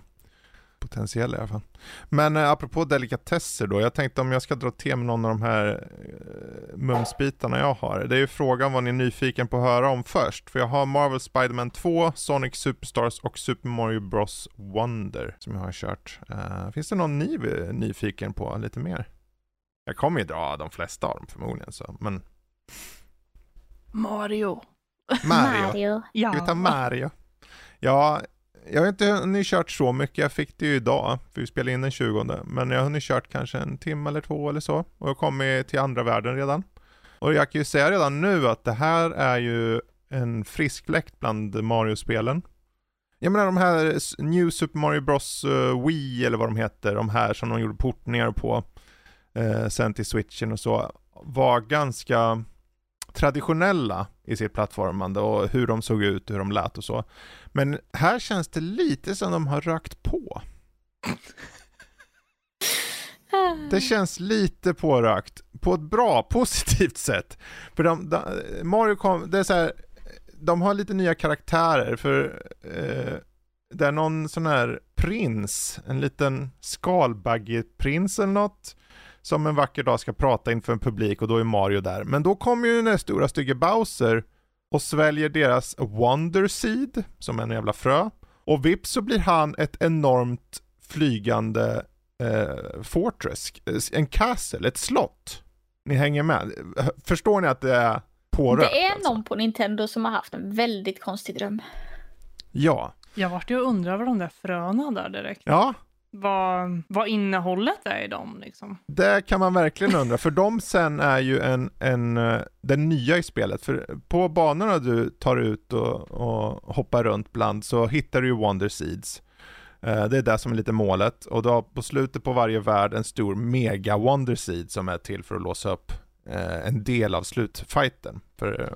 Potentiell i alla fall. Men apropå delikatesser då, jag tänkte om jag ska dra till med någon av de här mumsbitarna jag har. Det är ju frågan vad ni är nyfiken på att höra om först. För jag har Marvel's Spider-Man 2, Sonic Superstars och Super Mario Bros. Wonder som jag har kört. Finns det någon ni är nyfiken på lite mer? Jag kommer ju dra de flesta av dem förmodligen så, men... Mario. Ja. Ska vi ta Mario? Ja, jag har inte hunnit kört så mycket. Jag fick det ju idag, för vi spelade in den 20:e. Men jag har hunnit kört kanske en timme eller två eller så. Och jag kommer till andra världen redan. Och jag kan ju säga redan nu att det här är ju en friskfläkt bland Mario-spelen. Jag menar de här New Super Mario Bros. Wii eller vad de heter. De här som de gjorde portningar på. Sen till Switchen och så. Var ganska traditionella i sitt plattformande och hur de såg ut, hur de lät och så. Men här känns det lite som de har rökt på. Det känns lite pårökt på ett bra, positivt sätt. För Mario kom, det är så här, de har lite nya karaktärer för det är någon sån här prins, en liten skalbaggig prins eller något. Som en vacker dag ska prata inför en publik och då är Mario där. Men då kommer ju den stora stygge Bowser och sväljer deras Wonder Seed som en jävla frö. Och vips så blir han ett enormt flygande fortress. En castle, ett slott. Ni hänger med. Förstår ni att det är pårökt? Det är alltså någon på Nintendo som har haft en väldigt konstig dröm. Ja. Jag vart ju och undrade vad de där fröna där direkt. Ja. Vad innehållet är i dem liksom. Det kan man verkligen undra. För de sen är ju den nya i spelet. För på banorna du tar ut och hoppar runt bland så hittar du ju Wonder Seeds. Det är det som är lite målet. Och då på slutet på varje värld en stor mega Wonder Seed som är till för att låsa upp en del av slutfighten. För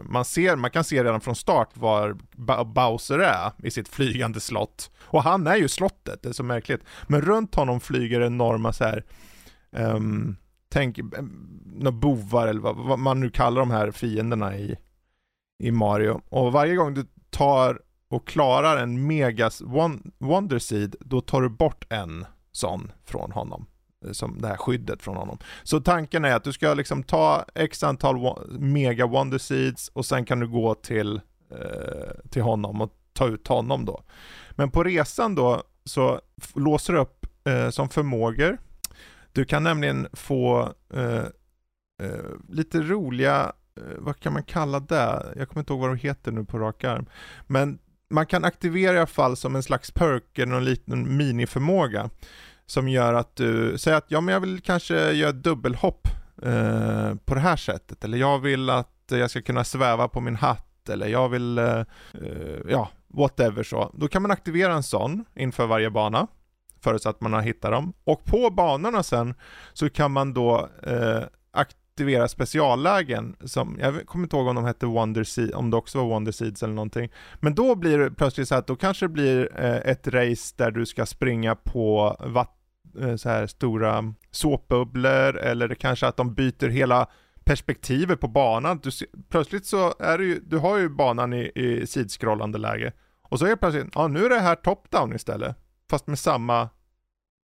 man kan se redan från start var Bowser är i sitt flygande slott. Och han är ju slottet, det är så märkligt. Men runt honom flyger enorma så här bovar eller vad man nu kallar de här fienderna i Mario. Och varje gång du tar och klarar en megas Wonder Seed, då tar du bort en sån från honom. Som det här skyddet från honom. Så tanken är att du ska liksom ta x antal mega Wonder Seeds och sen kan du gå till honom och ta ut honom då. Men på resan då så låser du upp som förmågor. Du kan nämligen få lite roliga, vad kan man kalla det? Jag kommer inte ihåg vad de heter nu på rak arm. Men man kan aktivera i alla fall som en slags perk eller en liten miniförmåga. Som gör att du säger att ja, men jag vill kanske göra dubbelhopp på det här sättet. Eller jag vill att jag ska kunna sväva på min hatt. Eller jag vill, whatever så. Då kan man aktivera en sån inför varje bana. Förutsatt man har hittat dem. Och på banorna sen så kan man då aktivera speciallägen. Som, jag kommer inte ihåg om de hette Wonder Seeds, om det också var Wonder Seeds eller någonting. Men då blir det plötsligt så att då kanske det blir ett race där du ska springa på så här stora såpbubblor. Eller det kanske att de byter hela perspektivet på banan. Plötsligt så är det ju, du har ju banan i sidskrollande läge. Och så är det plötsligt, nu är det här top-down istället. Fast med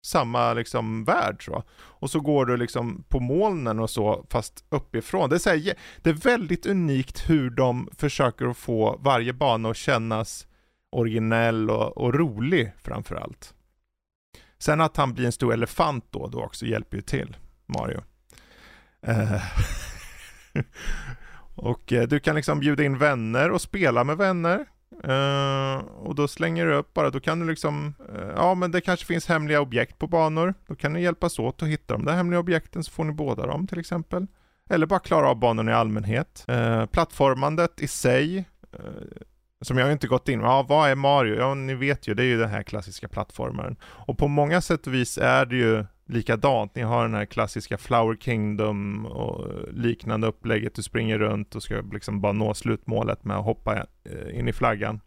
samma liksom värld så. Och så går du liksom på molnen och så fast uppifrån. Det är väldigt unikt hur de försöker att få varje bana att kännas originell och rolig framförallt. Sen att han blir en stor elefant då också hjälper ju till Mario. Och du kan liksom bjuda in vänner och spela med vänner. Och då slänger du upp bara, då kan du liksom men det kanske finns hemliga objekt på banor, då kan ni hjälpas åt att hitta de där hemliga objekten så får ni båda dem till exempel, eller bara klara av banorna i allmänhet. Plattformandet i sig som jag inte gått in, vad är Mario? Ja, ni vet ju, det är ju den här klassiska plattformen och på många sätt och vis är det ju likadant, ni har den här klassiska Flower Kingdom och liknande upplägget, du springer runt och ska liksom bara nå slutmålet med att hoppa in i flaggan.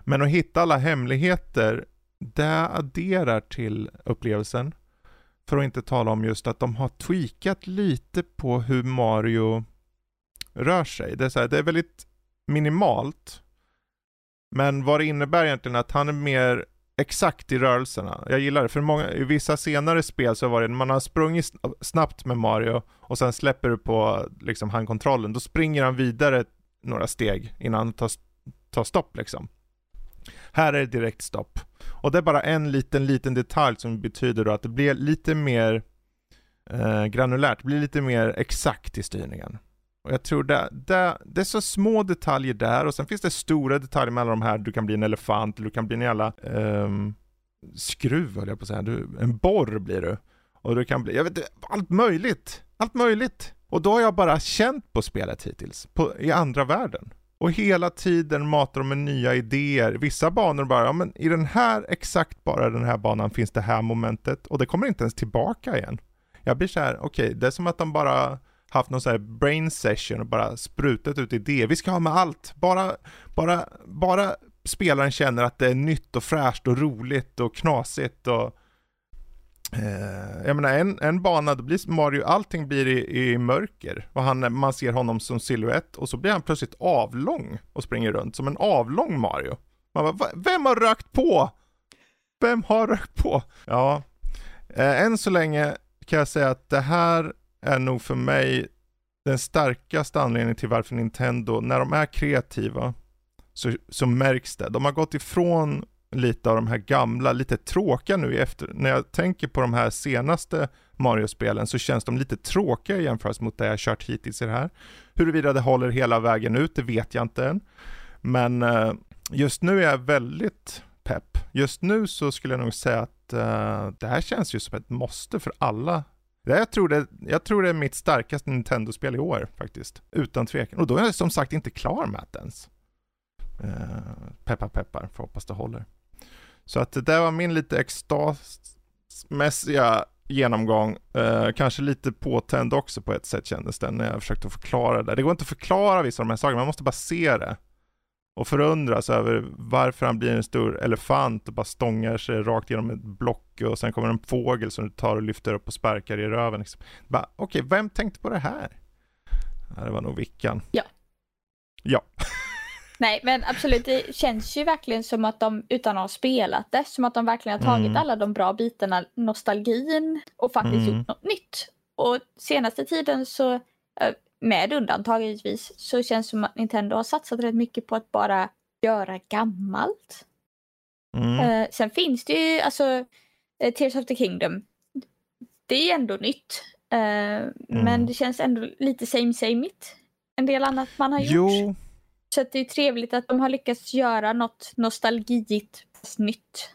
Men att hitta alla hemligheter det adderar till upplevelsen. För att inte tala om just att de har tweakat lite på hur Mario rör sig. Det är, så här, det är väldigt minimalt. Men vad det innebär egentligen att han är mer exakt i rörelserna. Jag gillar det. För många, i vissa senare spel så var det när man har sprungit snabbt med Mario och sen släpper du på liksom handkontrollen. Då springer han vidare några steg innan han tar stopp liksom. Här är det direkt stopp. Och det är bara en liten detalj som betyder då att det blir lite mer granulärt. Det blir lite mer exakt i styrningen. Och jag tror det är så små detaljer där. Och sen finns det stora detaljer med alla de här. Du kan bli en elefant. Du kan bli en jävla skruv, höll jag på att säga. En borr blir du. Och du kan bli, jag vet inte, allt möjligt. Och då har jag bara känt på spelet hittills. I andra världen. Och hela tiden matar de med nya idéer. Vissa banor bara, ja men i den här, exakt bara den här banan finns det här momentet. Och det kommer inte ens tillbaka igen. Jag blir så här, okej, det är som att de bara haft någon så här brain session och bara sprutat ut idéer. Vi ska ha med allt. Bara spelaren känner att det är nytt och fräscht och roligt och knasigt. Och jag menar, en bana, då blir Mario, allting blir i mörker. Och man ser honom som silhuett och så blir han plötsligt avlång och springer runt som en avlång Mario. Man bara, Vem har rökt på? Ja, än så länge kan jag säga att det här är nog för mig den starkaste anledningen till varför Nintendo, när de är kreativa så märks det. De har gått ifrån lite av de här gamla, lite tråkiga nu efter. När jag tänker på de här senaste Mario-spelen så känns de lite tråkiga jämfört mot det jag kört hittills i det här. Huruvida det håller hela vägen ut, det vet jag inte än. Men just nu är jag väldigt pepp. Just nu så skulle jag nog säga att det här känns ju som ett måste för alla. Jag tror det är mitt starkaste Nintendo-spel i år faktiskt. Utan tvekan. Och då är jag som sagt inte klar med det ens. Peppar, för hoppas det håller. Så att det där var min lite extasmässiga genomgång. Kanske lite påtänd också på ett sätt kändes det när jag försökte förklara det. Det går inte att förklara vissa av de här sakerna. Man måste bara se det. Och förundras över varför han blir en stor elefant och bara stångar sig rakt genom ett block. Och sen kommer en fågel som du tar och lyfter upp och sparkar i röven. Liksom. Okej, vem tänkte på det här? Det var nog Vickan. Ja. Nej, men absolut, det känns ju verkligen som att de, utan att ha spelat det, som att de verkligen har tagit alla de bra bitarna, nostalgin, och faktiskt gjort något nytt. Och senaste tiden så, med undantag givetvis, så känns det som att Nintendo har satsat rätt mycket på att bara göra gammalt. Sen finns det ju, alltså, Tears of the Kingdom. Det är ju ändå nytt. Men det känns ändå lite same-sameigt. En del annat man har gjort. Jo. Så det är trevligt att de har lyckats göra något nostalgigt nytt.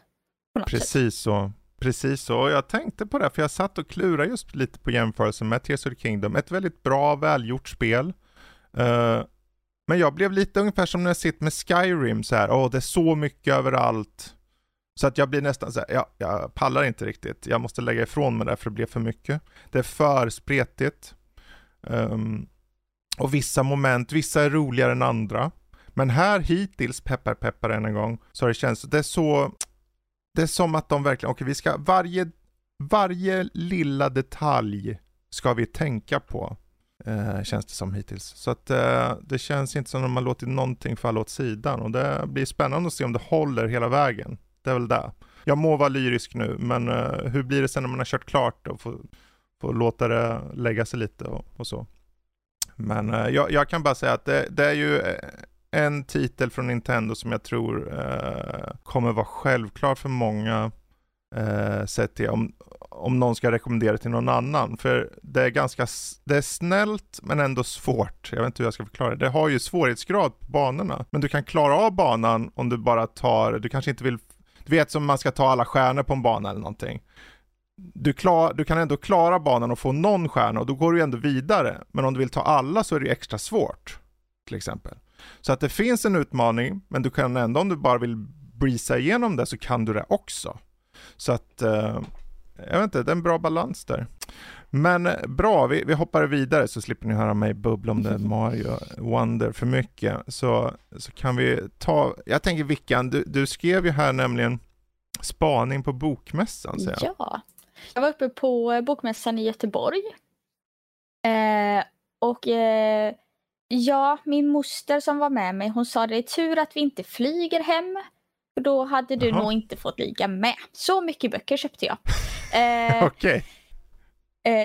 Precis så. Jag tänkte på det, för jag satt och klurade just lite på jämförelsen med Tears of the Kingdom. Ett väldigt bra, välgjort spel. Men jag blev lite ungefär som när jag sitter med Skyrim. Så här, det är så mycket överallt. Så att jag blir nästan så här, jag pallar inte riktigt. Jag måste lägga ifrån mig det, för det blir för mycket. Det är för spretigt. Och vissa moment, vissa är roligare än andra. Men här hittills, peppar en gång, så har det känns, det är som att de verkligen, okej, vi ska, varje lilla detalj ska vi tänka på, känns det som hittills. Så att det känns inte som att man låtit någonting falla åt sidan, och det blir spännande att se om det håller hela vägen. Det är väl det. Jag må vara lyrisk nu, men hur blir det sen när man har kört klart och får låta det lägga sig lite och så. Men jag kan bara säga att det är ju en titel från Nintendo som jag tror kommer vara självklar för många sett till om någon ska rekommendera till någon annan. För det är ganska det är snällt men ändå svårt. Jag vet inte hur jag ska förklara det. Det har ju svårighetsgrad på banorna. Men du kan klara av banan om du bara tar, du kanske inte vill, du vet som man ska ta alla stjärnor på en bana eller någonting. Du kan ändå klara banan och få någon stjärna, och då går du ändå vidare. Men om du vill ta alla så är det extra svårt, till exempel. Så att det finns en utmaning, men du kan ändå, om du bara vill brisa igenom det, så kan du det också. Så att, jag vet inte, det är en bra balans där. Men bra, vi hoppar vidare så slipper ni höra mig bubbla om det Mario Wonder för mycket. Så kan vi ta, jag tänker Vickan, du skrev ju här nämligen spaning på bokmässan. Så ja, jag var uppe på bokmässan i Göteborg. Ja, min moster som var med mig, hon sa det är tur att vi inte flyger hem. För då hade du nog inte fått ligga med. Så mycket böcker köpte jag. Okej.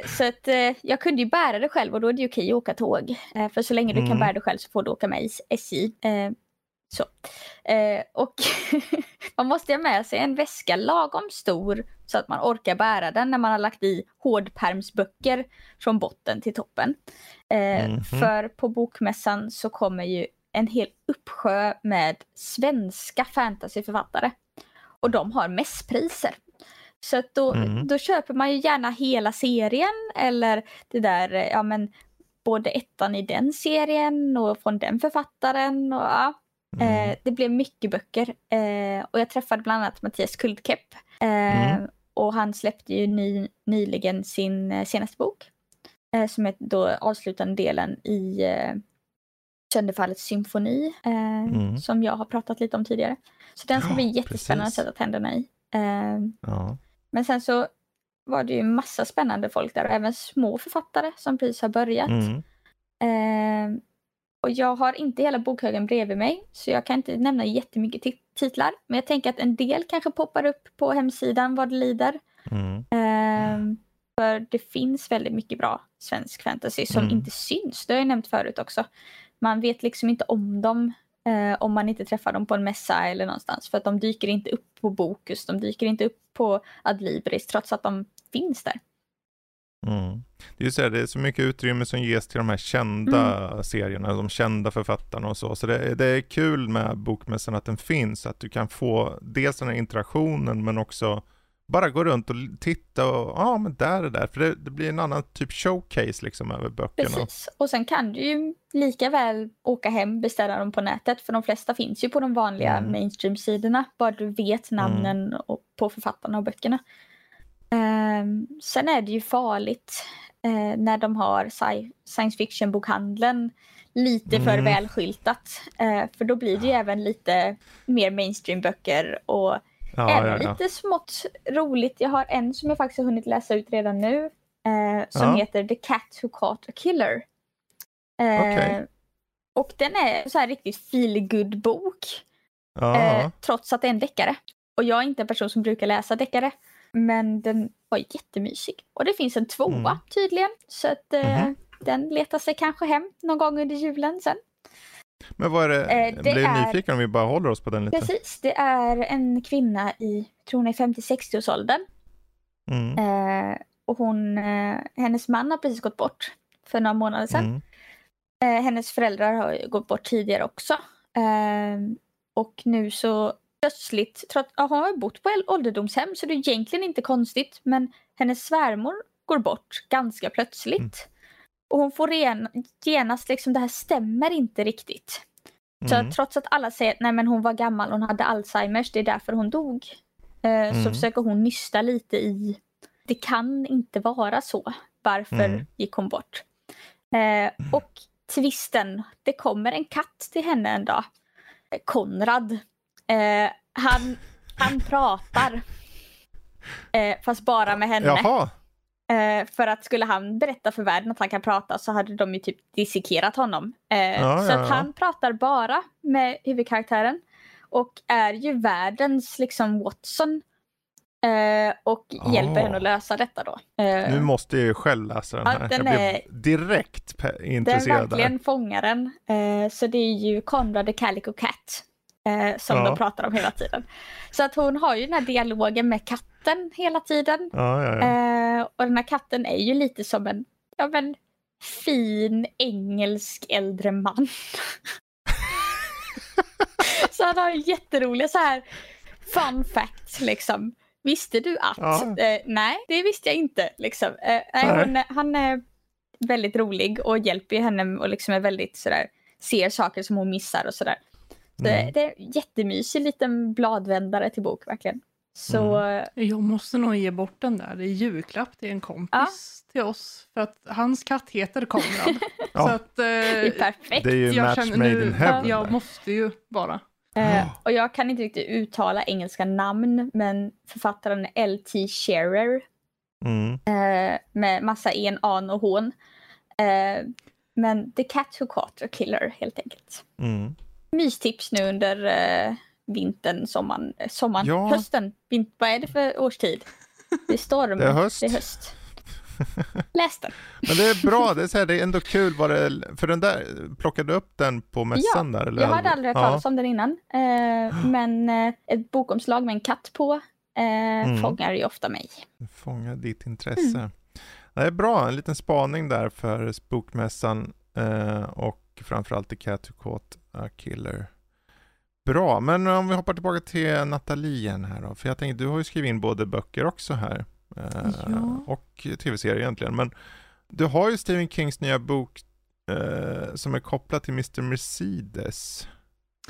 Så att jag kunde ju bära det själv och då är det okej att åka tåg. För så länge du kan bära det själv så får du åka med i SJ. Och man måste ha med sig en väska lagom stor så att man orkar bära den när man har lagt i hårdpärmsböcker från botten till toppen. För på bokmässan så kommer ju en hel uppsjö med svenska fantasyförfattare. Och de har mässpriser. Så att då köper man ju gärna hela serien eller det där, ja men både ettan i den serien och från den författaren och ja. Det blev mycket böcker och jag träffade bland annat Mattias Kuldkepp och han släppte ju nyligen sin senaste bok som är då avslutande delen i Sönderfallets symfoni som jag har pratat lite om tidigare. Så den ska bli jättespännande att sätta tänderna i. Men sen så var det ju massa spännande folk där och även små författare som precis har börjat. Och jag har inte hela bokhögen bredvid mig så jag kan inte nämna jättemycket titlar. Men jag tänker att en del kanske poppar upp på hemsidan vad det lider. För det finns väldigt mycket bra svensk fantasy som inte syns. Det har jag nämnt förut också. Man vet liksom inte om dem om man inte träffar dem på en mässa eller någonstans. För att de dyker inte upp på Bokus. De dyker inte upp på Adlibris trots att de finns där. Det är ju så här, det är så mycket utrymme som ges till de här kända serierna, de kända författarna och så. Så det är kul med bokmässan att den finns, att du kan få dels den här interaktionen men också bara gå runt och titta och ja men där är det där. För det blir en annan typ showcase liksom över böckerna. Precis, och sen kan du ju lika väl åka hem, beställa dem på nätet för de flesta finns ju på de vanliga mainstream-sidorna. Bara du vet namnen och på författarna och böckerna. Sen är det ju farligt när de har science fiction-bokhandeln lite för välskyltat. För då blir det ju även lite mer mainstream-böcker och lite smått roligt. Jag har en som jag faktiskt har hunnit läsa ut redan nu som heter The Cat Who Caught a Killer. Och den är så här riktigt feel-good-bok trots att det är en deckare. Och jag är inte en person som brukar läsa deckare. Men den var jättemysig. Och det finns en tvåa tydligen. Så att den letar sig kanske hem någon gång under julen sen. Men vad är det? Blir nyfiken om vi bara håller oss på den lite. Precis, det är en kvinna i, tror jag, 50-60-årsåldern. Och hennes man har precis gått bort för några månader sedan. Hennes föräldrar har gått bort tidigare också. Och nu så plötsligt, trots att hon har bott på ålderdomshem så det är egentligen inte konstigt, men hennes svärmor går bort ganska plötsligt. Och hon får genast liksom, det här stämmer inte riktigt. Så trots att alla säger nej men hon var gammal, hon hade Alzheimers, det är därför hon dog. Så försöker hon nysta lite i det kan inte vara så. Varför gick hon bort? Och twisten, det kommer en katt till henne en dag. Konrad. Han pratar fast bara med henne. För att skulle han berätta för världen att han kan prata så hade de ju typ dissekerat honom. Att han pratar bara med huvudkaraktären och är ju världens liksom Watson och hjälper henne att lösa detta då. Nu måste jag ju själv läsa den här. Den blev direkt intresserad. Den verkligen fångar den. Så det är ju Conrad the Calico Cat. Som de pratar om hela tiden. Så att hon har ju den här dialogen med katten hela tiden. Och den här katten är ju lite som en fin engelsk äldre man. Så han har ju jätteroliga så här fun facts liksom. Visste du att? Nej, det visste jag inte liksom. Han är väldigt rolig och hjälper henne och liksom är väldigt sådär, ser saker som hon missar och sådär. Det är en jättemysig liten bladvändare till bok, verkligen. Så... Jag måste nog ge bort den där. Det är julklapp till en kompis till oss. För att hans katt heter Konrad. Så att, det är perfekt. Det är ju match made in heaven. Jag måste ju bara. Och jag kan inte riktigt uttala engelska namn, men författaren är L.T. Scherer med massa en, an och hon. Men The Cat Who Caught a Killer helt enkelt. Mm. Mystips nu under vintern, sommaren, ja. Hösten. Vad är det för årstid? Det är storm, det är höst. Det är höst. Läs den. Men det är bra, det är, så här, det är ändå kul vad det, för den där, plockade upp den på mässan där? Eller? Jag hade aldrig hört talas om den innan. Men ett bokomslag med en katt på fångar ju ofta mig. Fångar ditt intresse. Det är bra, en liten spaning där för Spookmässan och framförallt The Cat Who Caught a Killer. Bra, men om vi hoppar tillbaka till Natalien här då. För jag tänkte, du har ju skrivit in både böcker också här och tv-serier egentligen. Men du har ju Stephen Kings nya bok som är kopplad till Mr. Mercedes.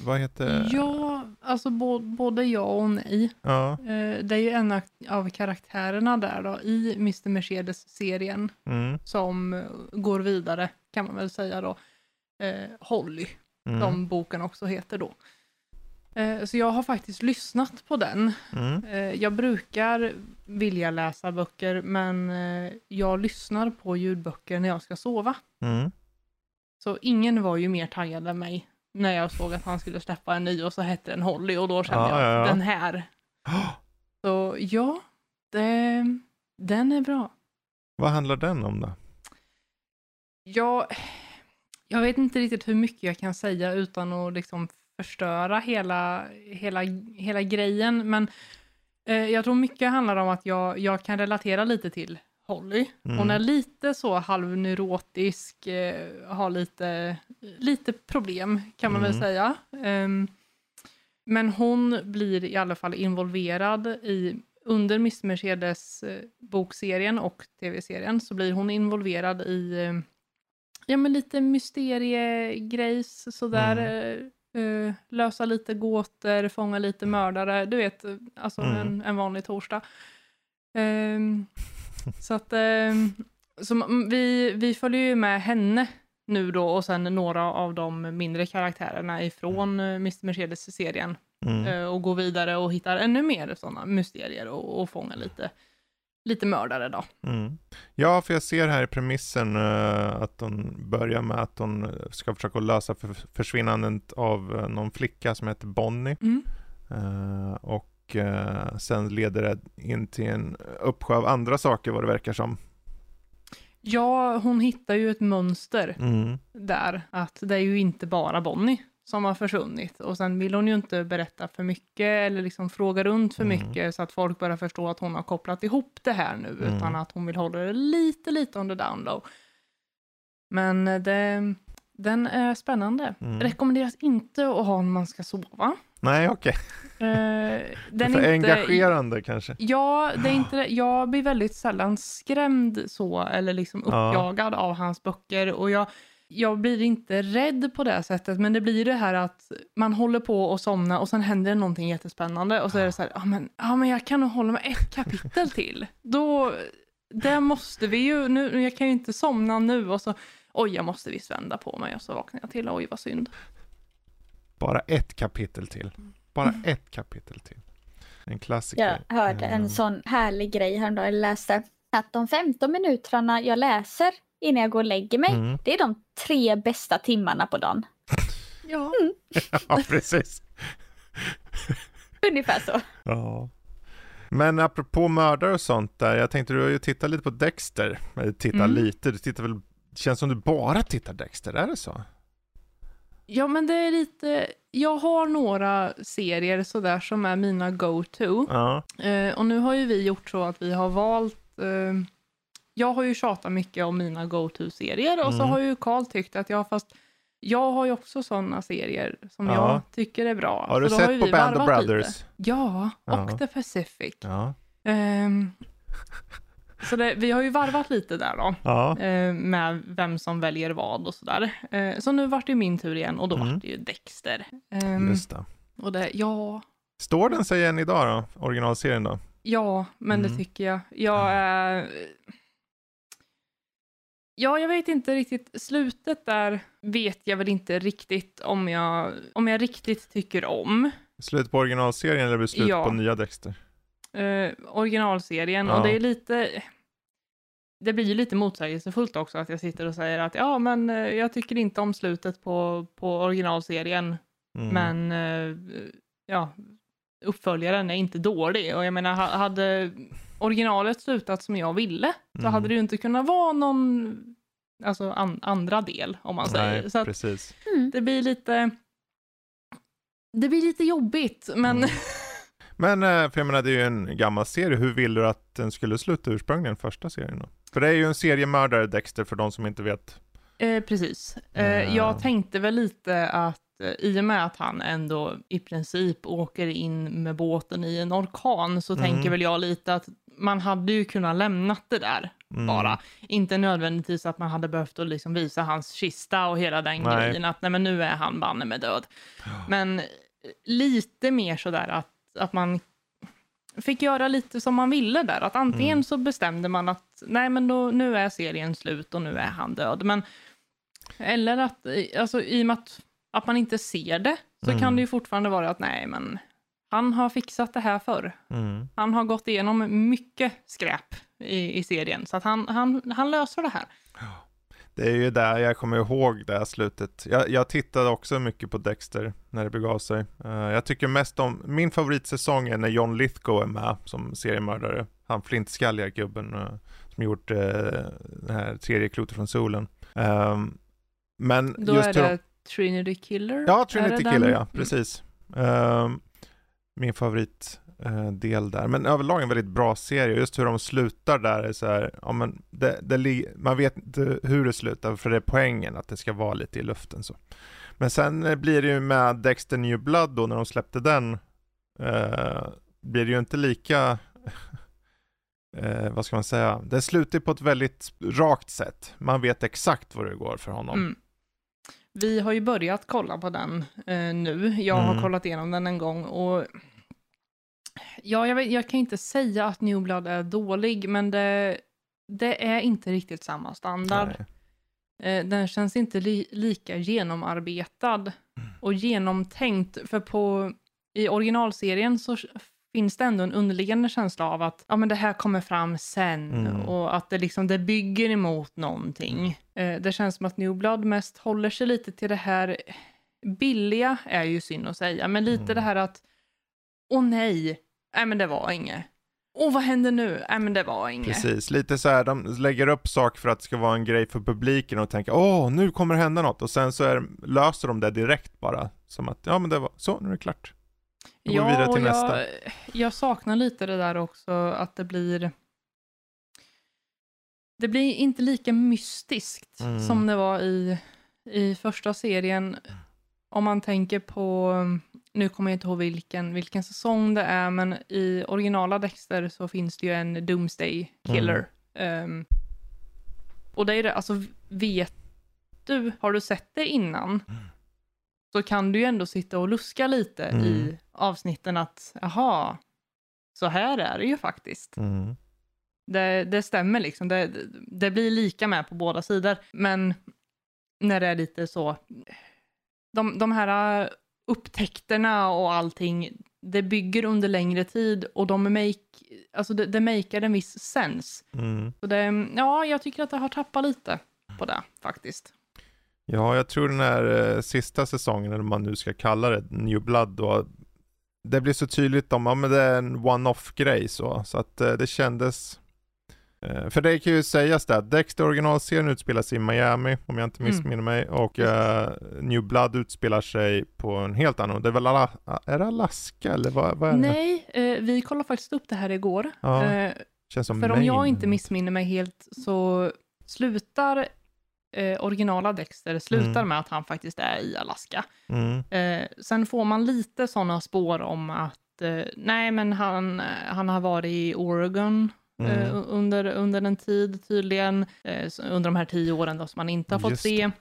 Vad heter? Ja, alltså både ja och nej. Ja. Det är ju en av karaktärerna där då, i Mr. Mercedes-serien som går vidare, kan man väl säga då. Holly, som boken också heter då. Så jag har faktiskt lyssnat på den. Jag brukar vilja läsa böcker, men jag lyssnar på ljudböcker när jag ska sova. Så ingen var ju mer taggad än mig när jag såg att han skulle släppa en ny och så hette den Holly, och då kände jag den här. Så ja, den är bra. Vad handlar den om då? Jag vet inte riktigt hur mycket jag kan säga utan att liksom förstöra hela grejen, men jag tror mycket handlar om att jag kan relatera lite till Holly. Hon är lite så halvneurotisk, har lite problem, kan man väl säga. Men hon blir i alla fall involverad under Miss Mercedes bokserien och tv-serien, så blir hon involverad i men lite mysteriegrejs sådär. Lösa lite gåtor, fånga lite mördare, du vet, alltså en vanlig torsdag. Så att så vi följer ju med henne nu då, och sen några av de mindre karaktärerna ifrån Mr. Mercedes-serien och går vidare och hittar ännu mer sådana mysterier och fångar lite mördare då. Ja, för jag ser här i premissen att de börjar med att de ska försöka lösa försvinnandet av någon flicka som heter Bonnie. Och sen leder det in till en uppsjö av andra saker, vad det verkar som. Ja, hon hittar ju ett mönster där, att det är ju inte bara Bonnie som har försvunnit, och sen vill hon ju inte berätta för mycket eller liksom fråga runt för mycket så att folk börjar förstå att hon har kopplat ihop det här nu, utan att hon vill hålla det lite under down low. Men den är spännande. Rekommenderas inte att ha om man ska sova. Nej, okej. Den är inte engagerande kanske. Ja, det är inte det. Jag blir väldigt sällan skrämd så, eller liksom uppjagad av hans böcker, och jag blir inte rädd på det sättet, men det blir det här att man håller på och somna och sen händer någonting jättespännande, och så är det så här, men jag kan nog hålla med ett kapitel till. Då, det måste vi ju, nu, jag kan ju inte somna nu, och så, oj, jag måste visst vända på mig, och så vaknar jag till, oj vad synd. Bara ett kapitel till. Ett kapitel till. En klassiker. Jag hörde en sån härlig grej häromdagen, jag läste att de 15 minuterna jag läser innan jag går och lägger mig, det är de 3 bästa timmarna på dagen. Ja. Ja, precis. Ungefär så. Ja. Men apropå mördare och sånt där, jag tänkte du har ju tittat lite på Dexter. Du tittar väl, känns som du bara tittar Dexter, är det så? Ja, men det är lite, jag har några serier sådär som är mina go-to. Ja. Och nu har ju vi gjort så att vi har valt, jag har ju tjatat mycket om mina go-to-serier, och så har ju Carl tyckt att jag har ju också sådana serier som jag tycker är bra. Har du så sett på Band of Brothers? Lite. Ja, och The Pacific. Ja. Så vi har ju varvat lite där då, med vem som väljer vad och sådär. Så nu vart det ju min tur igen, och då vart det ju Dexter. Just det. Och det, står den sig igen idag då, originalserien då? Ja, men det tycker jag. Jag är... Ja, jag vet inte riktigt. Slutet där vet jag väl inte riktigt om jag riktigt tycker om. Slut på originalserien eller slut på nya Dexter? Originalserien. Ja. Och det är lite... Det blir ju lite motsägelsefullt också att jag sitter och säger att ja, men jag tycker inte om slutet på originalserien. Mm. Men ja, uppföljaren är inte dålig. Och jag menar, hade originalet slutat som jag ville så hade det ju inte kunnat vara någon alltså andra del, om man säger. Så precis. Att, det blir lite jobbigt, men... Mm. Men för jag menar, det är ju en gammal serie. Hur ville du att den skulle sluta ursprungligen, första serien då? För det är ju en seriemördare, Dexter, för de som inte vet. Precis. Jag tänkte väl lite att i och med att han ändå i princip åker in med båten i en orkan så tänker väl jag lite att man hade ju kunnat lämnat det där bara. Inte nödvändigtvis att man hade behövt att liksom visa hans kista och hela den grejen att nej, men nu är han banne med död. Men lite mer sådär att man fick göra lite som man ville där. Att antingen så bestämde man att nej, men då, nu är serien slut och nu är han död. Men, eller att alltså, i och med att man inte ser det så kan det ju fortfarande vara att nej, men han har fixat det här förr. Han har gått igenom mycket skräp i serien. Så att han löser det här. Det är ju där jag kommer ihåg det här slutet. Jag tittade också mycket på Dexter när det begav sig. Jag tycker mest om... Min favoritsäsong är när John Lithgow är med som seriemördare. Han flintskalliga gubben som gjort den här tredje klotet från solen. Men då just är det Trinity Killer? Ja, Trinity Killer, den? Ja. Precis. Min favoritdel där. Men överlag en väldigt bra serie. Just hur de slutar där är så här... Ja, men man vet inte hur det slutar, för det är poängen att det ska vara lite i luften. Så. Men sen blir det ju med Dexter New Blood då, när de släppte den blir det ju inte lika... vad ska man säga? Det slutar på ett väldigt rakt sätt. Man vet exakt vad det går för honom. Mm. Vi har ju börjat kolla på den nu. Jag har kollat igenom den en gång och ja, jag kan inte säga att New Blood är dålig, men det är inte riktigt samma standard. Den känns inte lika genomarbetad och genomtänkt, för i originalserien så finns det ändå en underliggande känsla av att ja, men det här kommer fram sen och att det liksom det bygger emot någonting. Det känns som att New Blood mest håller sig lite till det här billiga, är ju synd att säga, men lite det här att åh nej men det var inget. Åh, vad händer nu? Nej, men det var inget. Precis, lite så här, de lägger upp saker för att det ska vara en grej för publiken och tänker åh, nu kommer det hända något, och sen så löser de det direkt bara som att ja, men det var så, nu är det klart. Ja, och jag saknar lite det där också, att det blir inte lika mystiskt som det var i första serien. Om man tänker på, nu kommer jag inte ihåg vilken säsong det är, men i originala Dexter så finns det ju en Doomsday Killer. Och det är det, alltså har du sett det innan? Så kan du ju ändå sitta och luska lite i avsnitten att aha, så här är det ju faktiskt. Det stämmer liksom. Det blir lika med på båda sidor. Men när det är lite så... De här upptäckterna och allting, det bygger under längre tid och det maker en viss sens. Så det, ja, jag tycker att det har tappat lite på det faktiskt. Ja, jag tror den här sista säsongen, eller man nu ska kalla det, New Blood då, det blir så tydligt om men det är en one-off-grej så att det kändes... för det kan ju sägas där, Dexter originalserien utspelar sig i Miami, om jag inte missminner mig, och New Blood utspelar sig på en helt annan... Det är väl Alaska, eller vad är det? Nej, vi kollade faktiskt upp det här igår. Ja, känns som för om jag inte missminner mig helt så slutar... originala Dexter slutar med att han faktiskt är i Alaska. Sen får man lite sådana spår om att nej, men han har varit i Oregon under en tid tydligen, under de här 10 åren då, som man inte har fått se.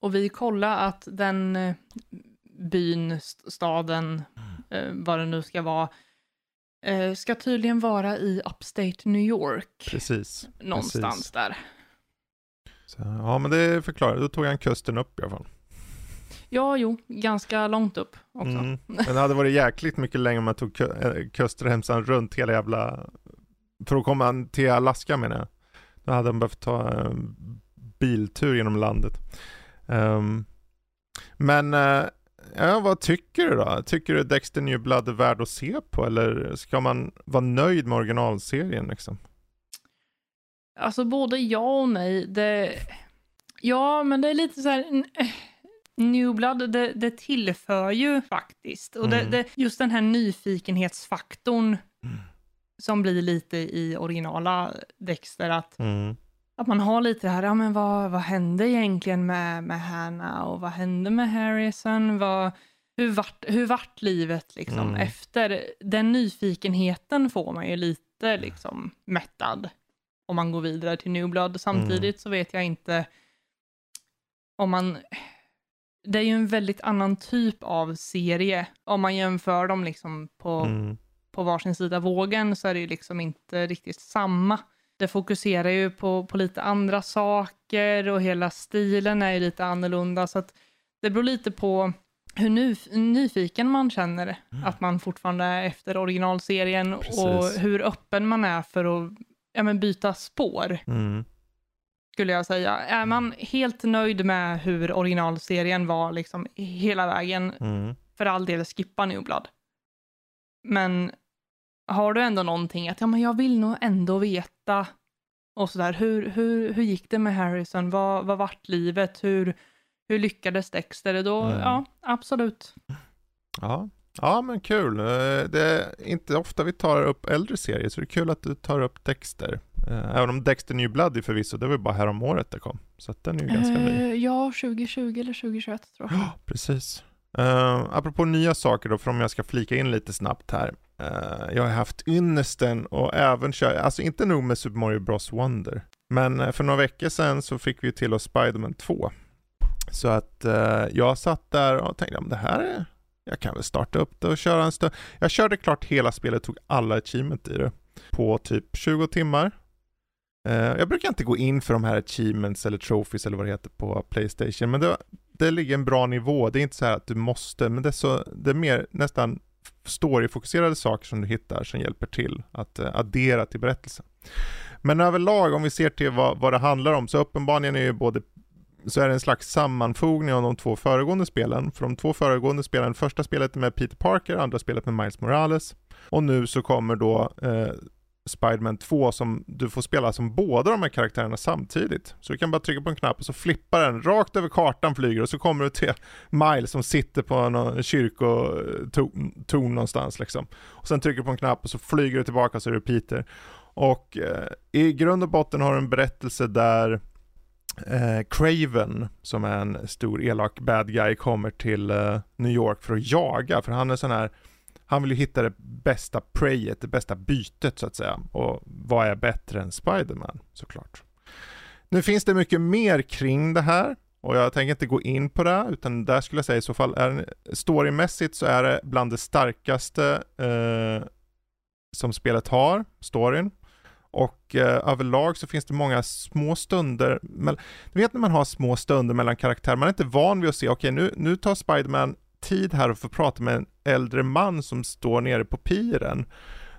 Och vi kollar att den byn, staden, vad det nu ska vara, ska tydligen vara i Upstate New York. Precis. Någonstans där. Så, ja, men det förklarar. Då tog han kusten upp i alla fall. Ja, jo. Ganska långt upp också. Mm. Men det hade varit jäkligt mycket längre om man tog kustremsan runt hela jävla... För att komma till Alaska, menar jag. Då hade han behövt ta en biltur genom landet. Ja, vad tycker du då? Tycker du Dexter New Blood är värd att se på? Eller ska man vara nöjd med originalserien liksom? Alltså både ja och nej. Ja, men det är lite så här... New Blood, det tillför ju faktiskt. Och just den här nyfikenhetsfaktorn som blir lite i originala Dexter. Att man har lite det här, ja men vad hände egentligen med Hannah och vad hände med Harrison? Hur vart livet liksom efter? Den nyfikenheten får man ju lite liksom mättad om man går vidare till New Blood. Samtidigt så vet jag inte om man... Det är ju en väldigt annan typ av serie. Om man jämför dem liksom på varsin sida vågen så är det ju liksom inte riktigt samma. Det fokuserar ju på lite andra saker och hela stilen är ju lite annorlunda. Så att det beror lite på hur nyfiken man känner att man fortfarande är efter originalserien. Precis. Och hur öppen man är för att byta spår. Skulle jag säga. Är man helt nöjd med hur originalserien var liksom hela vägen, för all del skippa New Blood. Men har du ändå någonting att jag vill nog ändå veta och sådär, hur gick det med Harrison? Vad vart livet? Hur lyckades Dexter? Då, ja, absolut. Ja. Ja, men kul. Det är inte ofta vi tar upp äldre serier, så det är kul att du tar upp Dexter. Även om Dexter New Blood är förvisso, det var ju bara här om året det kom. Så att den är ju ganska ny. Ja, 2020 eller 2021 tror jag. Ja, precis. Apropå nya saker då, för om jag ska flika in lite snabbt här. Jag har haft ynnesten och även alltså inte nog med Super Mario Bros. Wonder. Men för några veckor sedan så fick vi till oss Spider-Man 2. Så att jag satt där och tänkte, om det här är... Jag kan väl starta upp det och köra en stund. Jag körde klart hela spelet, tog alla achievement i det på typ 20 timmar. Jag brukar inte gå in för de här achievements eller trophies eller vad det heter på PlayStation. Men det ligger en bra nivå. Det är inte så här att du måste. Men det är mer nästan storyfokuserade saker som du hittar som hjälper till att addera till berättelsen. Men överlag, om vi ser till vad det handlar om, så uppenbarligen är ju både... Så är det en slags sammanfogning av de två föregående spelen. För de två föregående spelen, första spelet med Peter Parker, andra spelet med Miles Morales. Och nu så kommer då Spider-Man 2 som du får spela som båda de här karaktärerna samtidigt. Så du kan bara trycka på en knapp och så flippar den rakt över kartan, flyger, och så kommer du till Miles som sitter på en kyrkotorn någonstans liksom. Och sen trycker du på en knapp och så flyger du tillbaka och så är det Peter. Och i grund och botten har du en berättelse där Craven, som är en stor elak bad guy, kommer till New York för att jaga, för han är sån här, han vill ju hitta det bästa preyet, det bästa bytet så att säga, och vad är bättre än Spider-Man såklart. Nu finns det mycket mer kring det här och jag tänker inte gå in på det, utan där skulle jag säga i så fall är storymässigt så är det bland det starkaste som spelet har, storyn. Och överlag så finns det många små stunder. Du vet när man har små stunder mellan karaktärer. Man är inte van vid att se, nu tar Spider-Man tid här och får prata med en äldre man som står nere på piren,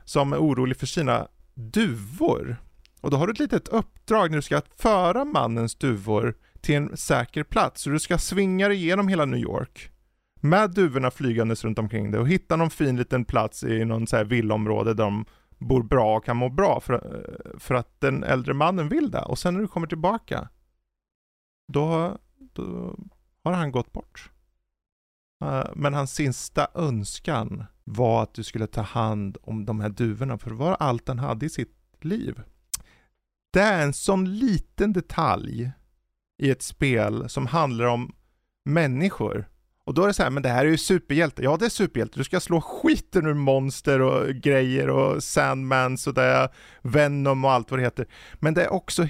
som är orolig för sina duvor. Och då har du ett litet uppdrag när du ska föra mannens duvor till en säker plats. Så du ska svinga dig igenom hela New York med duvorna flygandes runt omkring dig och hitta någon fin liten plats i någon så här villområde där de bor bra och kan må bra för att den äldre mannen vill det. Och sen när du kommer tillbaka då har han gått bort. Men hans sista önskan var att du skulle ta hand om de här duvorna, för det var allt han hade i sitt liv. Det är en sån liten detalj i ett spel som handlar om människor. Och då är det så här, men det här är ju superhjälte. Ja, det är superhjälte. Du ska slå skiten ur monster och grejer och Sandmans och där Venom och allt vad det heter. Men det är också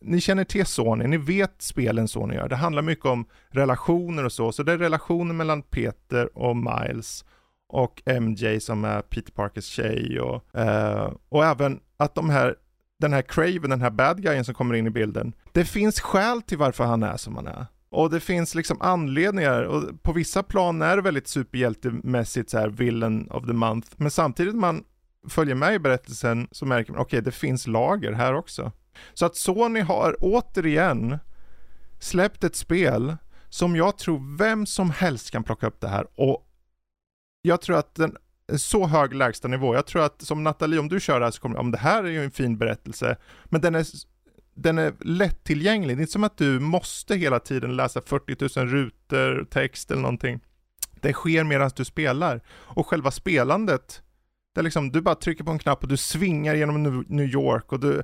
ni känner till Sony, ni vet spelen Sony gör. Det handlar mycket om relationer och så. Så det är relationer mellan Peter och Miles och MJ som är Peter Parkers tjej och även att de här den här Craven, den här bad guyen som kommer in i bilden. Det finns skäl till varför han är som han är. Och det finns liksom anledningar. Och på vissa plan är det väldigt superhjältemässigt så här villain of the month. Men samtidigt man följer med i berättelsen så märker man, okej, det finns lager här också. Så att Sony har återigen släppt ett spel som jag tror vem som helst kan plocka upp det här. Och jag tror att den så hög lägsta nivå. Jag tror att som Natalie, om du kör det här så kommer om det här är ju en fin berättelse. Men den är lättillgänglig. Det är inte som att du måste hela tiden läsa 40 000 rutor, text eller någonting. Det sker medan du spelar. Och själva spelandet, det är liksom, du bara trycker på en knapp och du svingar genom New York. Och du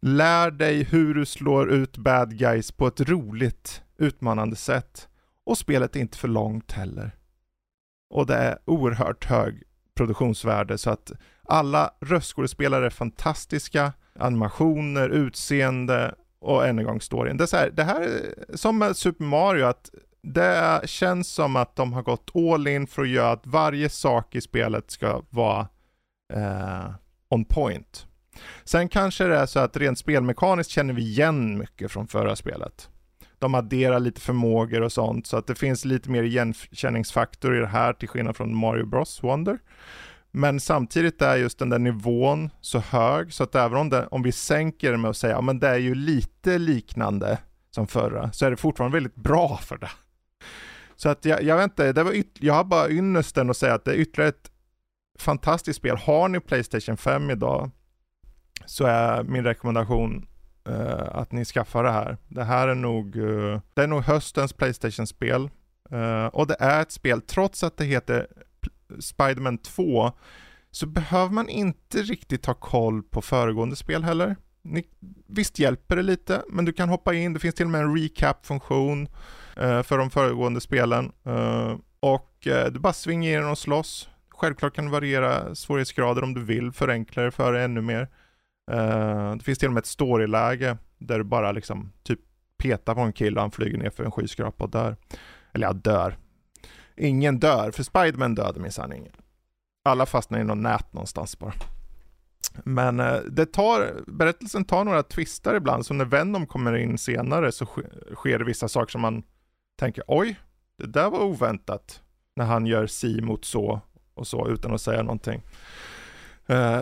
lär dig hur du slår ut bad guys på ett roligt, utmanande sätt. Och spelet är inte för långt heller. Och det är oerhört hög produktionsvärde så att alla röstskådespelare är fantastiska, animationer, utseende och än en gång storyn. Det är så här, det här är som Super Mario, att det känns som att de har gått all in för att göra att varje sak i spelet ska vara on point. Sen kanske det är så att rent spelmekaniskt känner vi igen mycket från förra spelet. De adderar lite förmågor och sånt så att det finns lite mer igenkänningsfaktor i det här till skillnad från Mario Bros. Wonder. Men samtidigt är just den där nivån så hög så att även om vi sänker det med att säga att ja, det är ju lite liknande som förra, så är det fortfarande väldigt bra för det. Så att jag vet inte, jag har bara ynnesten att säga att det är ytterligare ett fantastiskt spel. Har ni PlayStation 5 idag så är min rekommendation att ni skaffar det här. Det här är nog, höstens PlayStation-spel. Och det är ett spel, trots att det heter Spider-Man 2, så behöver man inte riktigt ta koll på föregående spel heller. Visst hjälper det lite, men du kan hoppa in. Det finns till och med en recap-funktion för de föregående spelen. Och du bara svingar in och slåss. Självklart kan du variera svårighetsgrader om du vill, förenklare för ännu mer. Det finns till och med ett storyläge där du bara liksom typ petar på en kille och han flyger ner för en skyskrapa och dör. Eller ja, dör. Ingen dör, för Spider-Man dödade min sanning. Alla fastnar i någon nät någonstans bara. Men berättelsen tar några twistar ibland, så när Venom kommer in senare så sker det vissa saker som man tänker, oj, det där var oväntat. När han gör si mot så och så utan att säga någonting.